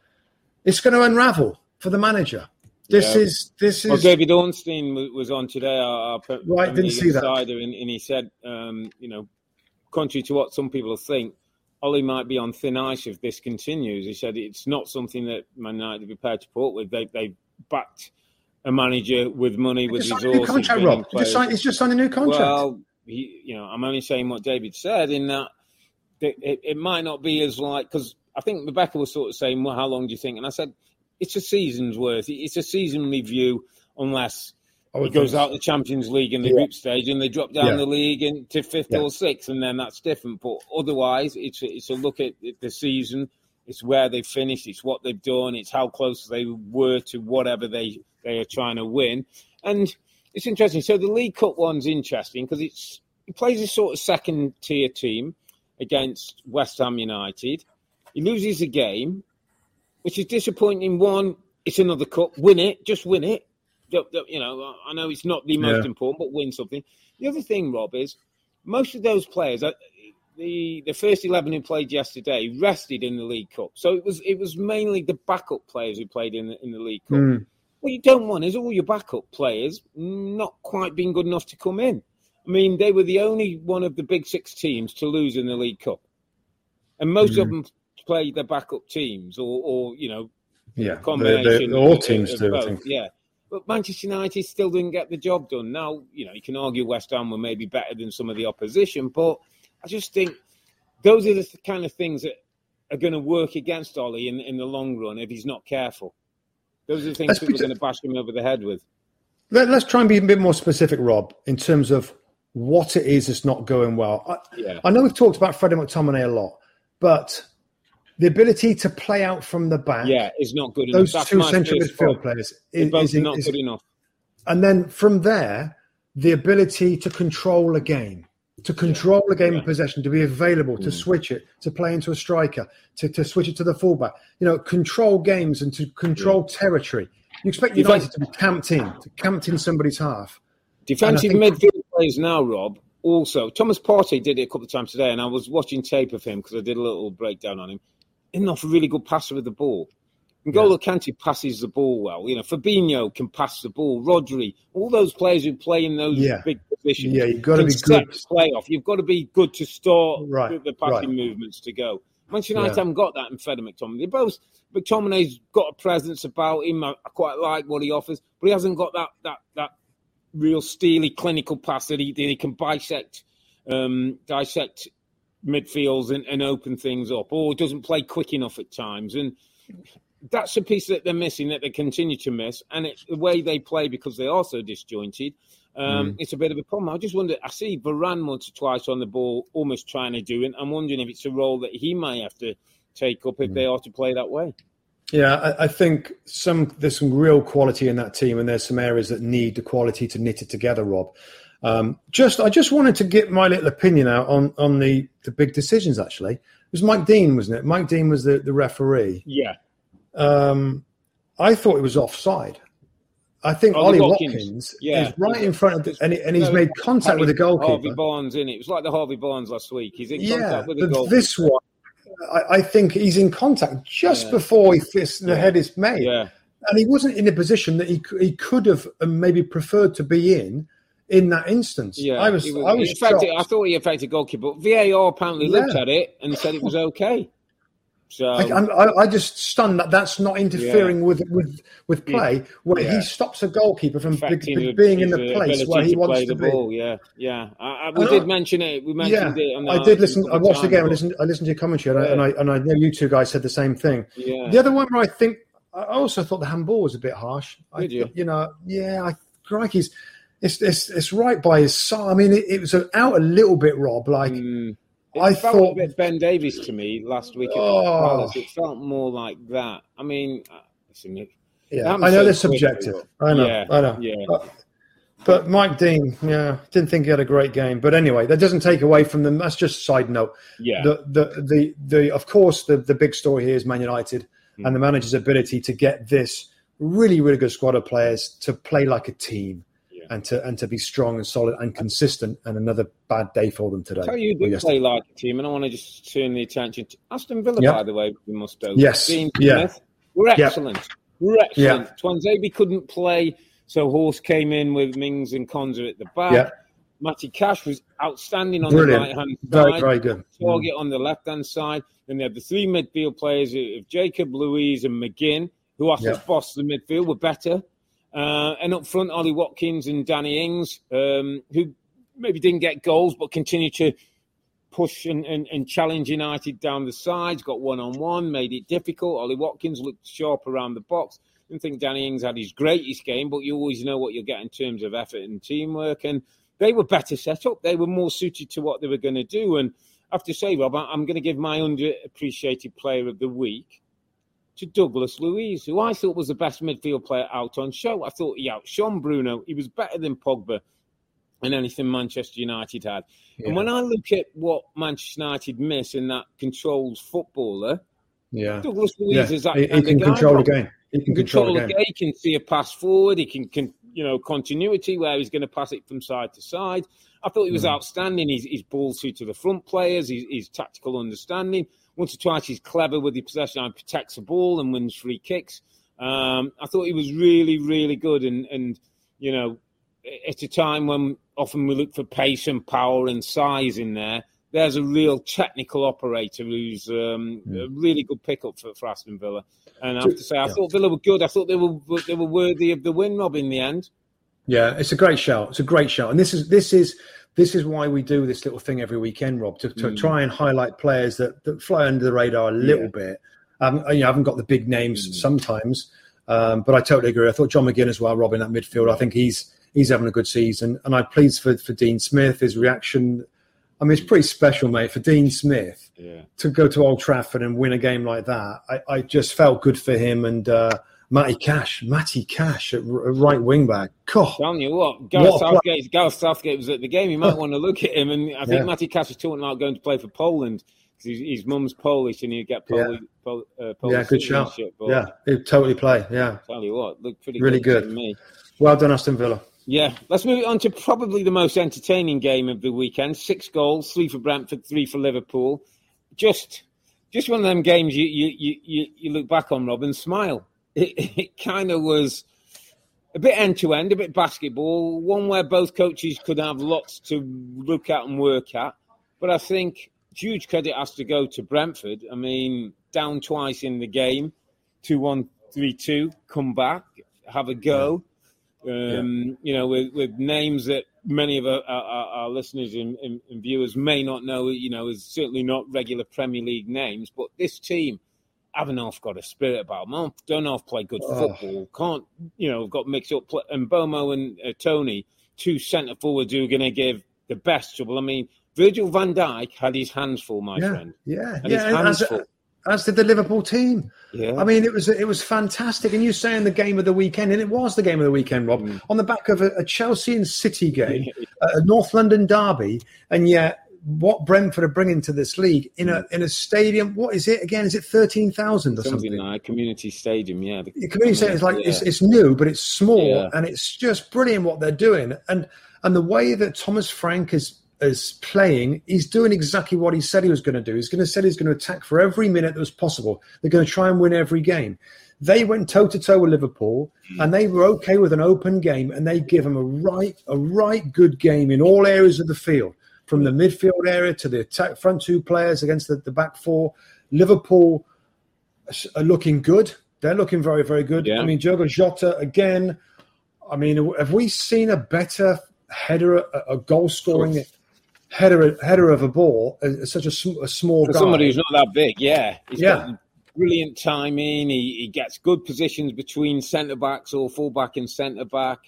It's going to unravel for the manager. This yeah. is this is. Well, David Ornstein was on today. Our, our right, didn't see that. And, and he said, um, you know, contrary to what some people think, Ollie might be on thin ice if this continues. He said it's not something that Man United are prepared to put with. They they backed a manager with money, with resources. It's a new contract, Rob. He's just, just signed a new contract. Well, he, you know, I'm only saying what David said in that it, it might not be as like, because I think Rebecca was sort of saying, well, how long do you think? And I said, it's a season's worth. It's a season review unless it goes out the Champions League in the yeah. group stage and they drop down yeah. the league in, to fifth yeah. or sixth, and then that's different. But otherwise, it's a, it's a look at the season. It's where they finished. It's what they've done. It's how close they were to whatever they, they are trying to win. And it's interesting. So the League Cup one's interesting because it's it plays a sort of second-tier team against West Ham United. He loses the game, which is disappointing. One, it's another cup. Win it. Just win it. You know, I know it's not the most yeah. important, but win something. The other thing, Rob, is most of those players, the the first eleven who played yesterday, rested in the League Cup. So it was it was mainly the backup players who played in the, in the League Cup. Mm. What you don't want is all your backup players not quite being good enough to come in. I mean, they were the only one of the big six teams to lose in the League Cup. And most mm. of them play their backup teams or, or you know, yeah, combination. They, all teams of, of do, I think. Yeah. But Manchester United still didn't get the job done. Now, you know, you can argue West Ham were maybe better than some of the opposition, but I just think those are the kind of things that are going to work against Ollie in, in the long run if he's not careful. Those are the things let's people be, are going to bash him over the head with. Let, let's try and be a bit more specific, Rob, in terms of what it is that's not going well. I, yeah. I know we've talked about Freddie McTominay a lot, but the ability to play out from the back, yeah, is not good enough. Those That's two central midfield players is, both is not is, good enough. And then from there, the ability to control a game, to control yeah. a game yeah. of possession, to be available, mm. to switch it, to play into a striker, to, to switch it to the fullback. You know, control games and to control yeah. territory. You expect United Defense- to be camped in, to camped in somebody's half. Defensive think- midfield players now, Rob. Also, Thomas Partey did it a couple of times today, and I was watching tape of him because I did a little breakdown on him. Enough a really good passer with the ball. N'Golo yeah. Kante passes the ball well. You know, Fabinho can pass the ball. Rodri, all those players who play in those yeah. big positions. Yeah, you've got to be good. Playoff. You've got to be good to start right. the passing right. movements to go. Manchester United yeah. haven't got that in Freddie McTominay. They both McTominay's got a presence about him. I, I quite like what he offers, but he hasn't got that that that real steely clinical pass that he that he can bisect um, dissect. midfields and, and open things up, or doesn't play quick enough at times. And that's a piece that they're missing, that they continue to miss. And it's the way they play, because they are so disjointed. Um, mm. It's a bit of a problem. I just wonder, I see Varane once or twice on the ball, almost trying to do it. I'm wondering if it's a role that he might have to take up if mm. they are to play that way. Yeah, I, I think some there's some real quality in that team, and there's some areas that need the quality to knit it together, Rob. Um, just, I just wanted to get my little opinion out on, on the, the big decisions, actually. It was Mike Dean, wasn't it? Mike Dean was the, the referee. Yeah. Um, I thought it was offside. I think Ollie, Ollie Watkins, Watkins yeah. is right in front of the, and, and he's no, made contact Harvey, with the goalkeeper. Harvey Barnes, isn't it? It was like the Harvey Barnes last week. He's in contact yeah, with the goalkeeper. This one, I, I think he's in contact just yeah. before he fits, the yeah. head is made. Yeah. And he wasn't in a position that he, he could have maybe preferred to be in. In that instance, yeah, I was. was I was affected, I thought he affected goalkeeper, but V A R apparently yeah. looked at it and said it was okay. So I, I, I just stunned that that's not interfering yeah. with with with play, where yeah. he stops a goalkeeper from affecting being, being in the place where he wants to be. Ball. Yeah, yeah. I, I, we and did I, mention it. We mentioned yeah, it. On the I did listen. I watched the game. I listened. I listened to your commentary, yeah. and, I, and I and I know you two guys said the same thing. Yeah. The other one where I think I also thought the handball was a bit harsh. Did I, you? You know, yeah. I, crikey's. It's, it's it's right by his side. I mean, it, it was out a little bit, Rob. Like mm. I thought, a bit Ben Davies to me last week. At oh. Palace. It felt more like that. I mean, listen, Yeah, I know they're subjective. I know, yeah, I know. Yeah. But, but Mike Dean, yeah, didn't think he had a great game. But anyway, that doesn't take away from them. That's just a side note. Yeah. The the the, the of course the, the big story here is Man United mm. and the manager's ability to get this really really good squad of players to play like a team. And to and to be strong and solid and consistent, and another bad day for them today. I tell you, they play like a team, and I want to just turn the attention to Aston Villa, yep. by the way. We must do. Yes. Dean yeah. Smith, we're excellent. Yep. We're excellent. Yep. Twanzebe couldn't play, so Horse came in with Mings and Konza at the back. Yep. Matty Cash was outstanding on Brilliant. the right-hand side. Very, very good. Target mm. on the left-hand side. Then they had the three midfield players of Jacob, Louise, and McGinn, who after yep. bossed the midfield were better. Uh, and up front, Ollie Watkins and Danny Ings, um, who maybe didn't get goals but continue to push and, and, and challenge United down the sides, got one-on-one, made it difficult. Ollie Watkins looked sharp around the box. Didn't think Danny Ings had his greatest game, but you always know what you'll get in terms of effort and teamwork. And they were better set up. They were more suited to what they were going to do. And I have to say, Rob, I'm going to give my underappreciated player of the week to Douglas Luiz, who I thought was the best midfield player out on show. I thought he outshone Bruno. He was better than Pogba and anything Manchester United had. Yeah. And when I look at what Manchester United miss in that controlled footballer, yeah. Douglas Luiz yeah. is that he, kind he can of guy. Control the game. He can control the game. He can see a pass forward. He can, can you know, continuity where he's going to pass it from side to side. I thought he was mm. outstanding. His, his ball suit to the front players, his, his tactical understanding. Once or twice, he's clever with the possession and protects the ball and wins free kicks. Um, I thought he was really, really good. And, and, you know, at a time when often we look for pace and power and size in there, there's a real technical operator who's um, yeah. a really good pickup for, for Aston Villa. And I have to say, I yeah. thought Villa were good. I thought they were they were worthy of the win, Rob, in the end. Yeah, it's a great shout. It's a great shout. And this is this is... This is why we do this little thing every weekend, Rob, to, to mm. try and highlight players that, that fly under the radar a little yeah. bit. Um, you know, I haven't got the big names mm. sometimes, um, but I totally agree. I thought John McGinn as well, Rob, in that midfield. I think he's he's having a good season, and I'm pleased for, for Dean Smith, his reaction. I mean, it's pretty special, mate, for Dean Smith yeah. to go to Old Trafford and win a game like that. I, I just felt good for him, and uh, Matty Cash, Matty Cash at right wing back. God, I'm telling you what, Gareth Southgate, Gareth Southgate was at the game. You might want to look at him. And I think yeah. Matty Cash was talking about going to play for Poland because his, his mum's Polish and he'd get Polish. Yeah, Pol, uh, Polish yeah good shot. Yeah, he'd totally play. Yeah, I'll tell you what, looked pretty really good. good. To me. Well done, Aston Villa. Yeah, let's move on to probably the most entertaining game of the weekend. Six goals, three for Brentford, three for Liverpool. Just, just one of them games you you you you, you look back on, Rob, and smile. It, it kind of was a bit end-to-end, a bit basketball, one where both coaches could have lots to look at and work at. But I think huge credit has to go to Brentford. I mean, down twice in the game, two one, three two, come back, have a go. Um, yeah. You know, with, with names that many of our, our, our listeners and, and, and viewers may not know, you know, is certainly not regular Premier League names. But this team, Avanoff got a spirit about him. Donoff played good oh. football. Can't, you know, got mixed up. And Bomo and uh, Tony, two centre forwards who are going to give the best trouble. I mean, Virgil van Dijk had his hands full, my yeah, friend. Yeah, had yeah. His hands as, full. as did the Liverpool team. Yeah. I mean, it was it was fantastic. And you saying the game of the weekend, and it was the game of the weekend, Rob, mm. on the back of a, a Chelsea and City game, a North London derby, and yet. What Brentford are bringing to this league in a in a stadium? What is it again? Is it thirteen thousand or something? Something like a community stadium, yeah. The community stadium is like yeah. it's, it's new, but it's small, yeah. and it's just brilliant what they're doing. And and the way that Thomas Frank is is playing, he's doing exactly what he said he was going to do. He's going to said he's going to attack for every minute that was possible. They're going to try and win every game. They went toe to toe with Liverpool, and they were okay with an open game, and they give them a right a right good game in all areas of the field. From the midfield area to the attack, front two players against the, the back four. Liverpool are looking good. They're looking very, very good. Yeah. I mean, Diogo Jota, again, I mean, have we seen a better header, a, a goal-scoring header header of a ball? It's such a, sm- a small For guy. Somebody who's not that big, yeah. He's yeah. got brilliant timing. He, he gets good positions between centre-backs or full-back and centre-back.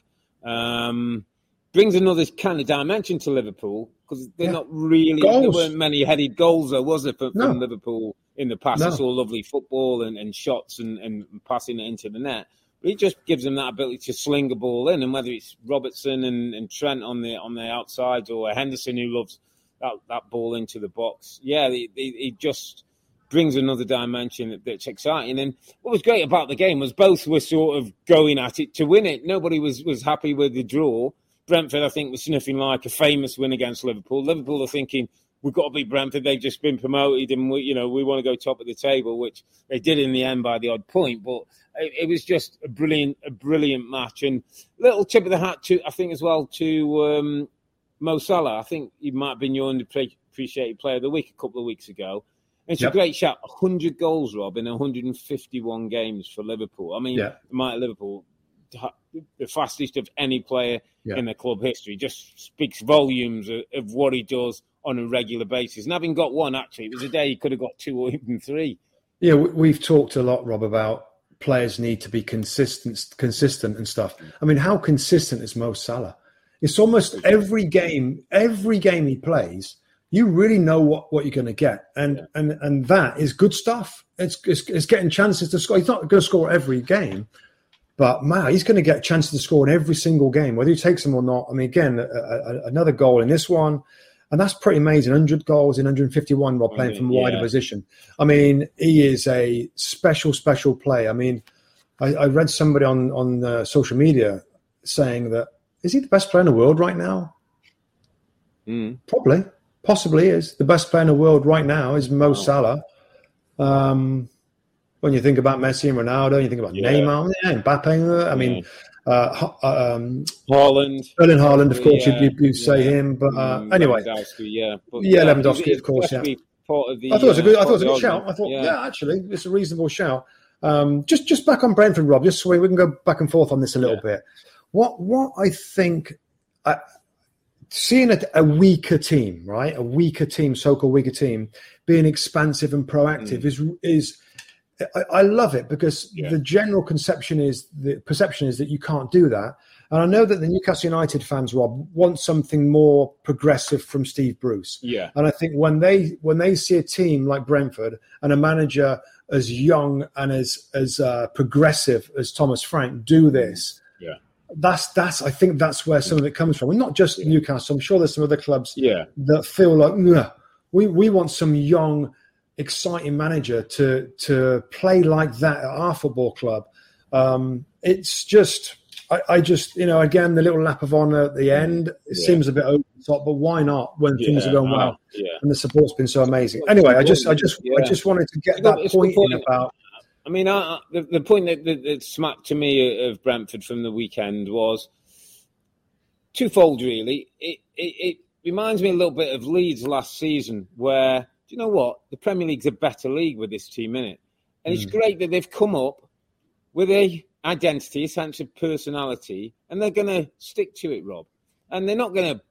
Um, brings another kind of dimension to Liverpool. Because they're yeah. not really, goals. there weren't many headed goals, though, was there, from, no. from Liverpool in the past? No. It's all lovely football and, and shots and, and passing it into the net. But it just gives them that ability to sling a ball in, and whether it's Robertson and, and Trent on the on the outside, or Henderson, who loves that, that ball into the box, yeah, it, it just brings another dimension that's exciting. And what was great about the game was both were sort of going at it to win it. Nobody was, was happy with the draw. Brentford, I think, was sniffing like a famous win against Liverpool. Liverpool are thinking, we've got to beat Brentford. They've just been promoted, and we, you know, we want to go top of the table, which they did in the end by the odd point. But it, it was just a brilliant, a brilliant match. And little tip of the hat to, I think, as well to um, Mo Salah. I think he might have been your underappreciated player of the week a couple of weeks ago. It's yep. a great shout. one hundred goals, Rob, in one hundred fifty-one games for Liverpool. I mean, yeah. Might Liverpool, the fastest of any player yeah. in the club history, just speaks volumes of, of what he does on a regular basis. And having got one, actually, it was a day he could have got two or even three. Yeah, we've talked a lot, Rob, about players need to be consistent consistent and stuff. I mean, how consistent is Mo Salah? It's almost every game, every game he plays, you really know what, what you're going to get. And, yeah. and and that is good stuff. It's, it's it's getting chances to score. He's not going to score every game, but, man, he's going to get chances to score in every single game, whether he takes them or not. I mean, again, a, a, another goal in this one. And that's pretty amazing. one hundred goals in one hundred fifty-one while playing I mean, from a wider yeah. position. I mean, he is a special, special player. I mean, I, I read somebody on, on uh, social media saying that, is he the best player in the world right now? Mm. Probably. Possibly is. The best player in the world right now is Mo Salah. Um, when you think about Messi and Ronaldo, you think about yeah. Neymar, yeah, and Mbappe. I mean, yeah. uh, um, Haaland. Erling Haaland, of course, yeah. you, you say yeah. him. But uh, um, anyway. Lewandowski, yeah. But, yeah, yeah, Lewandowski, of course, yeah. The, I thought it was a good, I thought it was a good shout. I thought, yeah. yeah, actually, it's a reasonable shout. Um, just just back on Brentford, Rob, just so we can go back and forth on this a little yeah. bit. What, what I think... I, Seeing a, a weaker team, right, a weaker team, so-called weaker team, being expansive and proactive mm. is is I, I love it because yeah. the general conception is the perception is that you can't do that. And I know that the Newcastle United fans, Rob, want something more progressive from Steve Bruce. Yeah, and I think when they when they see a team like Brentford and a manager as young and as as uh, progressive as Thomas Frank do this. Yeah. That's that's. I think that's where some of it comes from. We're not just yeah. Newcastle. I'm sure there's some other clubs yeah. that feel like nah, we we want some young, exciting manager to to play like that at our football club. Um, it's just, I, I just you know again the little lap of honour at the end. It yeah. seems a bit over the top, but why not when yeah. things are going well uh, yeah. and the support's been so amazing. Anyway, I just I just yeah. I just wanted to get that point in about. I mean, I, the, the point that, that, that smacked to me of Brentford from the weekend was twofold, really. It, it, it reminds me a little bit of Leeds last season where, do you know what? The Premier League's a better league with this team in it. And mm. it's great that they've come up with a identity, a sense of personality, and they're going to stick to it, Rob. And they're not going to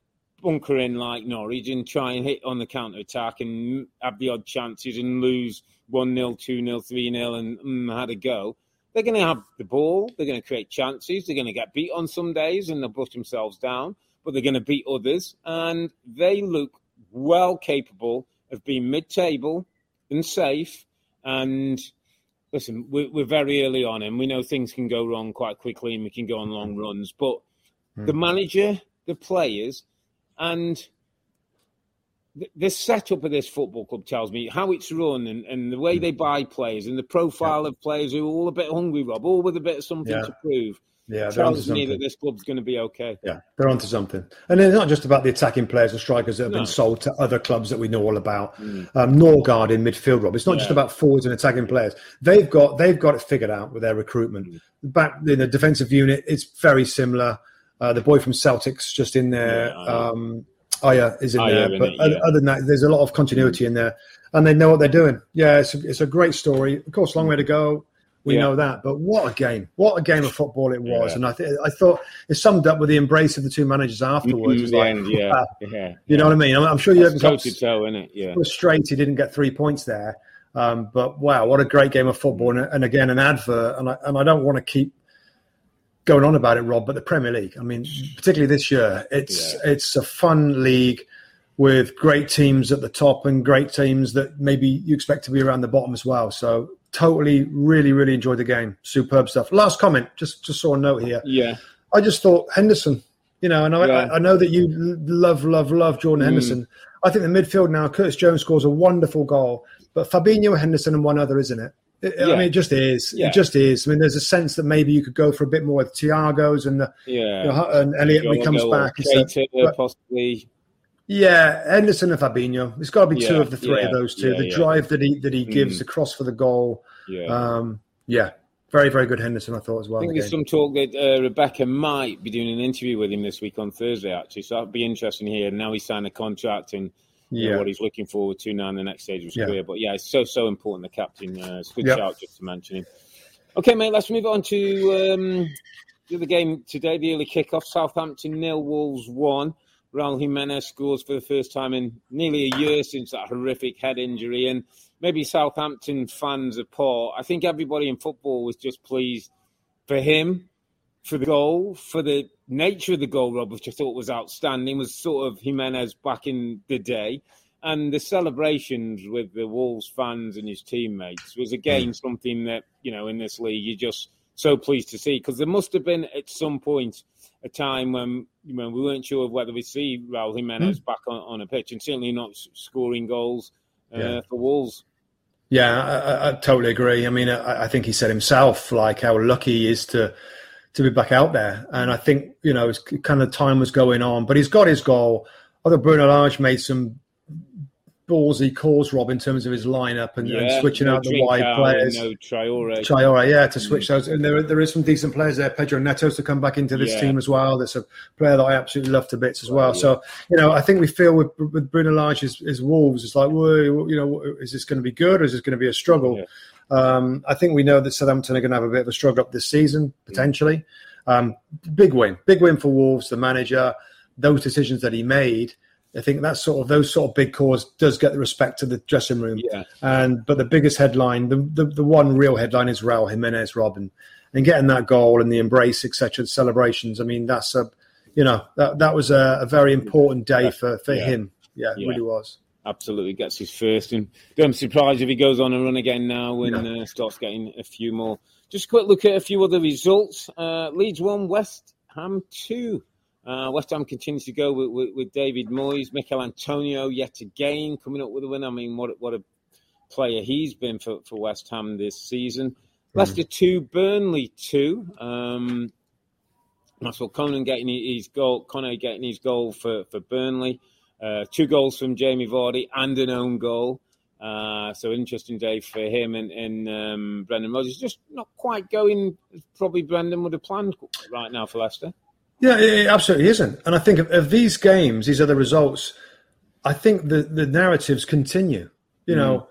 bunker in like Norwich and try and hit on the counter-attack and have the odd chances and lose one nil, two nil, three nil and mm, had a go. They're going to have the ball. They're going to create chances. They're going to get beat on some days and they'll brush themselves down, but they're going to beat others. And they look well capable of being mid-table and safe. And listen, we're, we're very early on and we know things can go wrong quite quickly and we can go on long runs. But mm. the manager, the players, and... the setup of this football club tells me how it's run and, and the way they buy players and the profile yeah. of players who are all a bit hungry, Rob, all with a bit of something yeah. to prove. Yeah, tells me that this club's going to be okay. Yeah, they're onto something. And it's not just about the attacking players and strikers that have no. been sold to other clubs that we know all about. Mm. Um, Norgard in midfield, Rob. It's not yeah. just about forwards and attacking players. They've got they've got it figured out with their recruitment. Mm. Back in the defensive unit, it's very similar. Uh, the boy from Celtic's just in there. Yeah, um Oh, yeah, is in oh, there. Yeah, but it, yeah. other than that, there's a lot of continuity mm-hmm. in there. And they know what they're doing. Yeah, it's a, it's a great story. Of course, long way to go. We yeah. know that. But what a game. What a game of football it was. Yeah. And I th- I thought it summed up with the embrace of the two managers afterwards. Mm-hmm. Like, end, yeah. Yeah. yeah. You know what I mean? I'm, I'm sure Jurgen Klopp's yeah. frustrated he didn't get three points there. Um, but, wow, what a great game of football. And, and again, an advert. And I, and I don't want to keep going on about it, Rob, but the Premier League, I mean, particularly this year, it's yeah. it's a fun league with great teams at the top and great teams that maybe you expect to be around the bottom as well. So totally, really, really enjoyed the game. Superb stuff. Last comment, just, just saw a note here. Yeah. I just thought Henderson, you know, and I, yeah. I, I know that you love, love, love Jordan mm. Henderson. I think the midfield now, Curtis Jones scores a wonderful goal, but Fabinho, Henderson and one other, isn't it? it yeah. I mean, it just is. Yeah. It just is. I mean, there's a sense that maybe you could go for a bit more with Thiago's and, the, yeah. you know, and Elliot when he comes back. Creative, but, possibly. Yeah, Henderson and Fabinho. It's got to be yeah, two of the three yeah, of those two. Yeah, the yeah. drive that he that he gives, mm. the cross for the goal. Yeah, um, yeah, very very good Henderson. I thought as well. I think the there's game. some talk that uh, Rebecca might be doing an interview with him this week on Thursday. Actually, so that'd be interesting to hear. Now he's signed a contract and yeah. know, what he's looking forward to now in the next stage of his yeah. career. But yeah, it's so so important. The captain. Uh, it's a good yep. shout just to mention him. Okay, mate. Let's move on to um, the other game today. The early kickoff: Southampton nil, Wolves one. Raul Jimenez scores for the first time in nearly a year since that horrific head injury. And maybe Southampton fans apart, I think everybody in football was just pleased for him, for the goal, for the nature of the goal, Rob, which I thought was outstanding, was sort of Jimenez back in the day. And the celebrations with the Wolves fans and his teammates was, again, mm. something that, you know, in this league, you're just so pleased to see. Because there must have been, at some point, a time when, when we weren't sure of whether we see Raul Jimenez mm. back on, on a pitch, and certainly not scoring goals uh, yeah. for Wolves. Yeah, I, I totally agree. I mean, I, I think he said himself, like, how lucky he is to to be back out there. And I think, you know, it's kind of time was going on, but he's got his goal. I thought Bruno Lage made some ballsy calls, Rob, in terms of his lineup and, yeah, and switching no out the wide out, players. No Traore. Traore, yeah, to switch those. And there, there is some decent players there. Pedro Neto's to come back into this yeah. team as well. There's a player that I absolutely love to bits as well. Oh, yeah. So, you know, I think we feel with, with Bruno Large's is Wolves, it's like, well, you know, is this going to be good or is this going to be a struggle? Yeah. Um, I think we know that Southampton are going to have a bit of a struggle up this season, potentially. Yeah. Um, big win. Big win for Wolves, the manager, those decisions that he made. I think that sort of those sort of big cause does get the respect to the dressing room. Yeah. And but the biggest headline, the, the the one real headline is Raul Jimenez, Robin, and getting that goal and the embrace, et cetera, celebrations. I mean, that's a, you know, that that was a, a very important day for for yeah. him. Yeah, it yeah. really was. Absolutely, gets his first, and don't be surprised if he goes on a run again now and no. uh, starts getting a few more. Just a quick look at a few other results. Uh, Leeds one, West Ham two. Uh, West Ham continues to go with, with, with David Moyes. Mikel Antonio yet again coming up with a win. I mean, what, what a player he's been for, for West Ham this season. Mm-hmm. Leicester two, Burnley two. Um, Marcel Conan getting his goal. Conor getting his goal for, for Burnley. Uh, two goals from Jamie Vardy and an own goal. Uh, so interesting day for him and, and um, Brendan Rodgers. Just not quite going as probably Brendan would have planned right now for Leicester. Yeah, it absolutely isn't. And I think of, of these games, these other results, I think the, the narratives continue. You mm. know,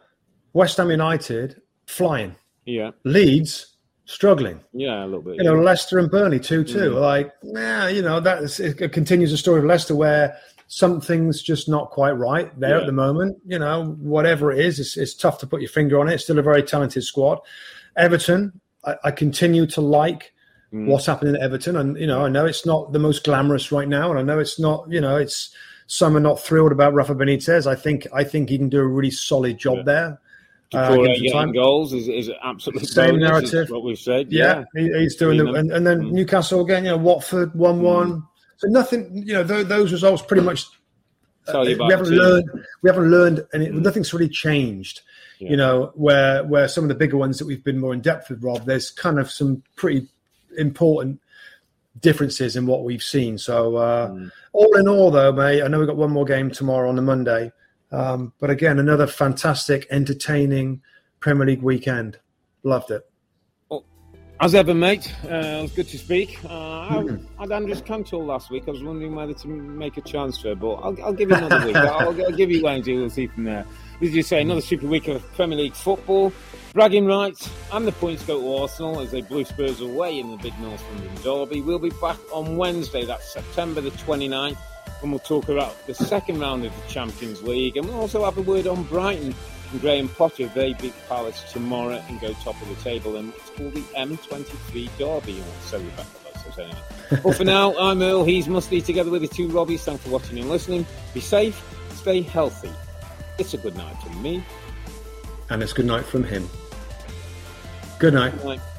West Ham United flying. Yeah. Leeds struggling. Yeah, a little bit. You yeah. know, Leicester and Burnley two two. Mm. Like, nah, you know, that is, it continues the story of Leicester where something's just not quite right there yeah. at the moment. You know, whatever it is, it's, it's tough to put your finger on it. It's still a very talented squad. Everton, I, I continue to like what's happening at Everton. And, you know, I know it's not the most glamorous right now. And I know it's not, you know, it's some are not thrilled about Rafa Benitez. I think I think he can do a really solid job yeah. there. Uh, getting goals is, is absolutely same narrative. What we've said. Yeah, yeah. He, he's doing the, and, and then mm. Newcastle again, you know, Watford, one one. Mm. So nothing, you know, th- those results pretty much, uh, we haven't learned, we haven't learned, and it, mm. nothing's really changed. Yeah. You know, where, where some of the bigger ones that we've been more in depth with, Rob, there's kind of some pretty important differences in what we've seen. So uh, mm. all in all, though, mate, I know we've got one more game tomorrow on the Monday. Um, but again, another fantastic, entertaining Premier League weekend. Loved it. Well, as ever, mate, uh, it was good to speak. Uh, mm. I had Andres Cantor last week. I was wondering whether to make a transfer, but I'll, I'll give you another week. I'll, I'll give you Wednesday. We'll see from there. As you say, another super week of Premier League football. Bragging rights and the points go to Arsenal as they blew Spurs away in the big North London derby. We'll be back on Wednesday, that's September the twenty-ninth, and we'll talk about the second round of the Champions League. And we'll also have a word on Brighton and Graham Potter. They beat Palace tomorrow and go top of the table in what's called the M twenty-three derby. So we're back to Well, for now, I'm Earl. He's Musty together with the two Robbies. Thanks for watching and listening. Be safe, stay healthy. It's a good night from me. And it's good night from him. Good night. Good night.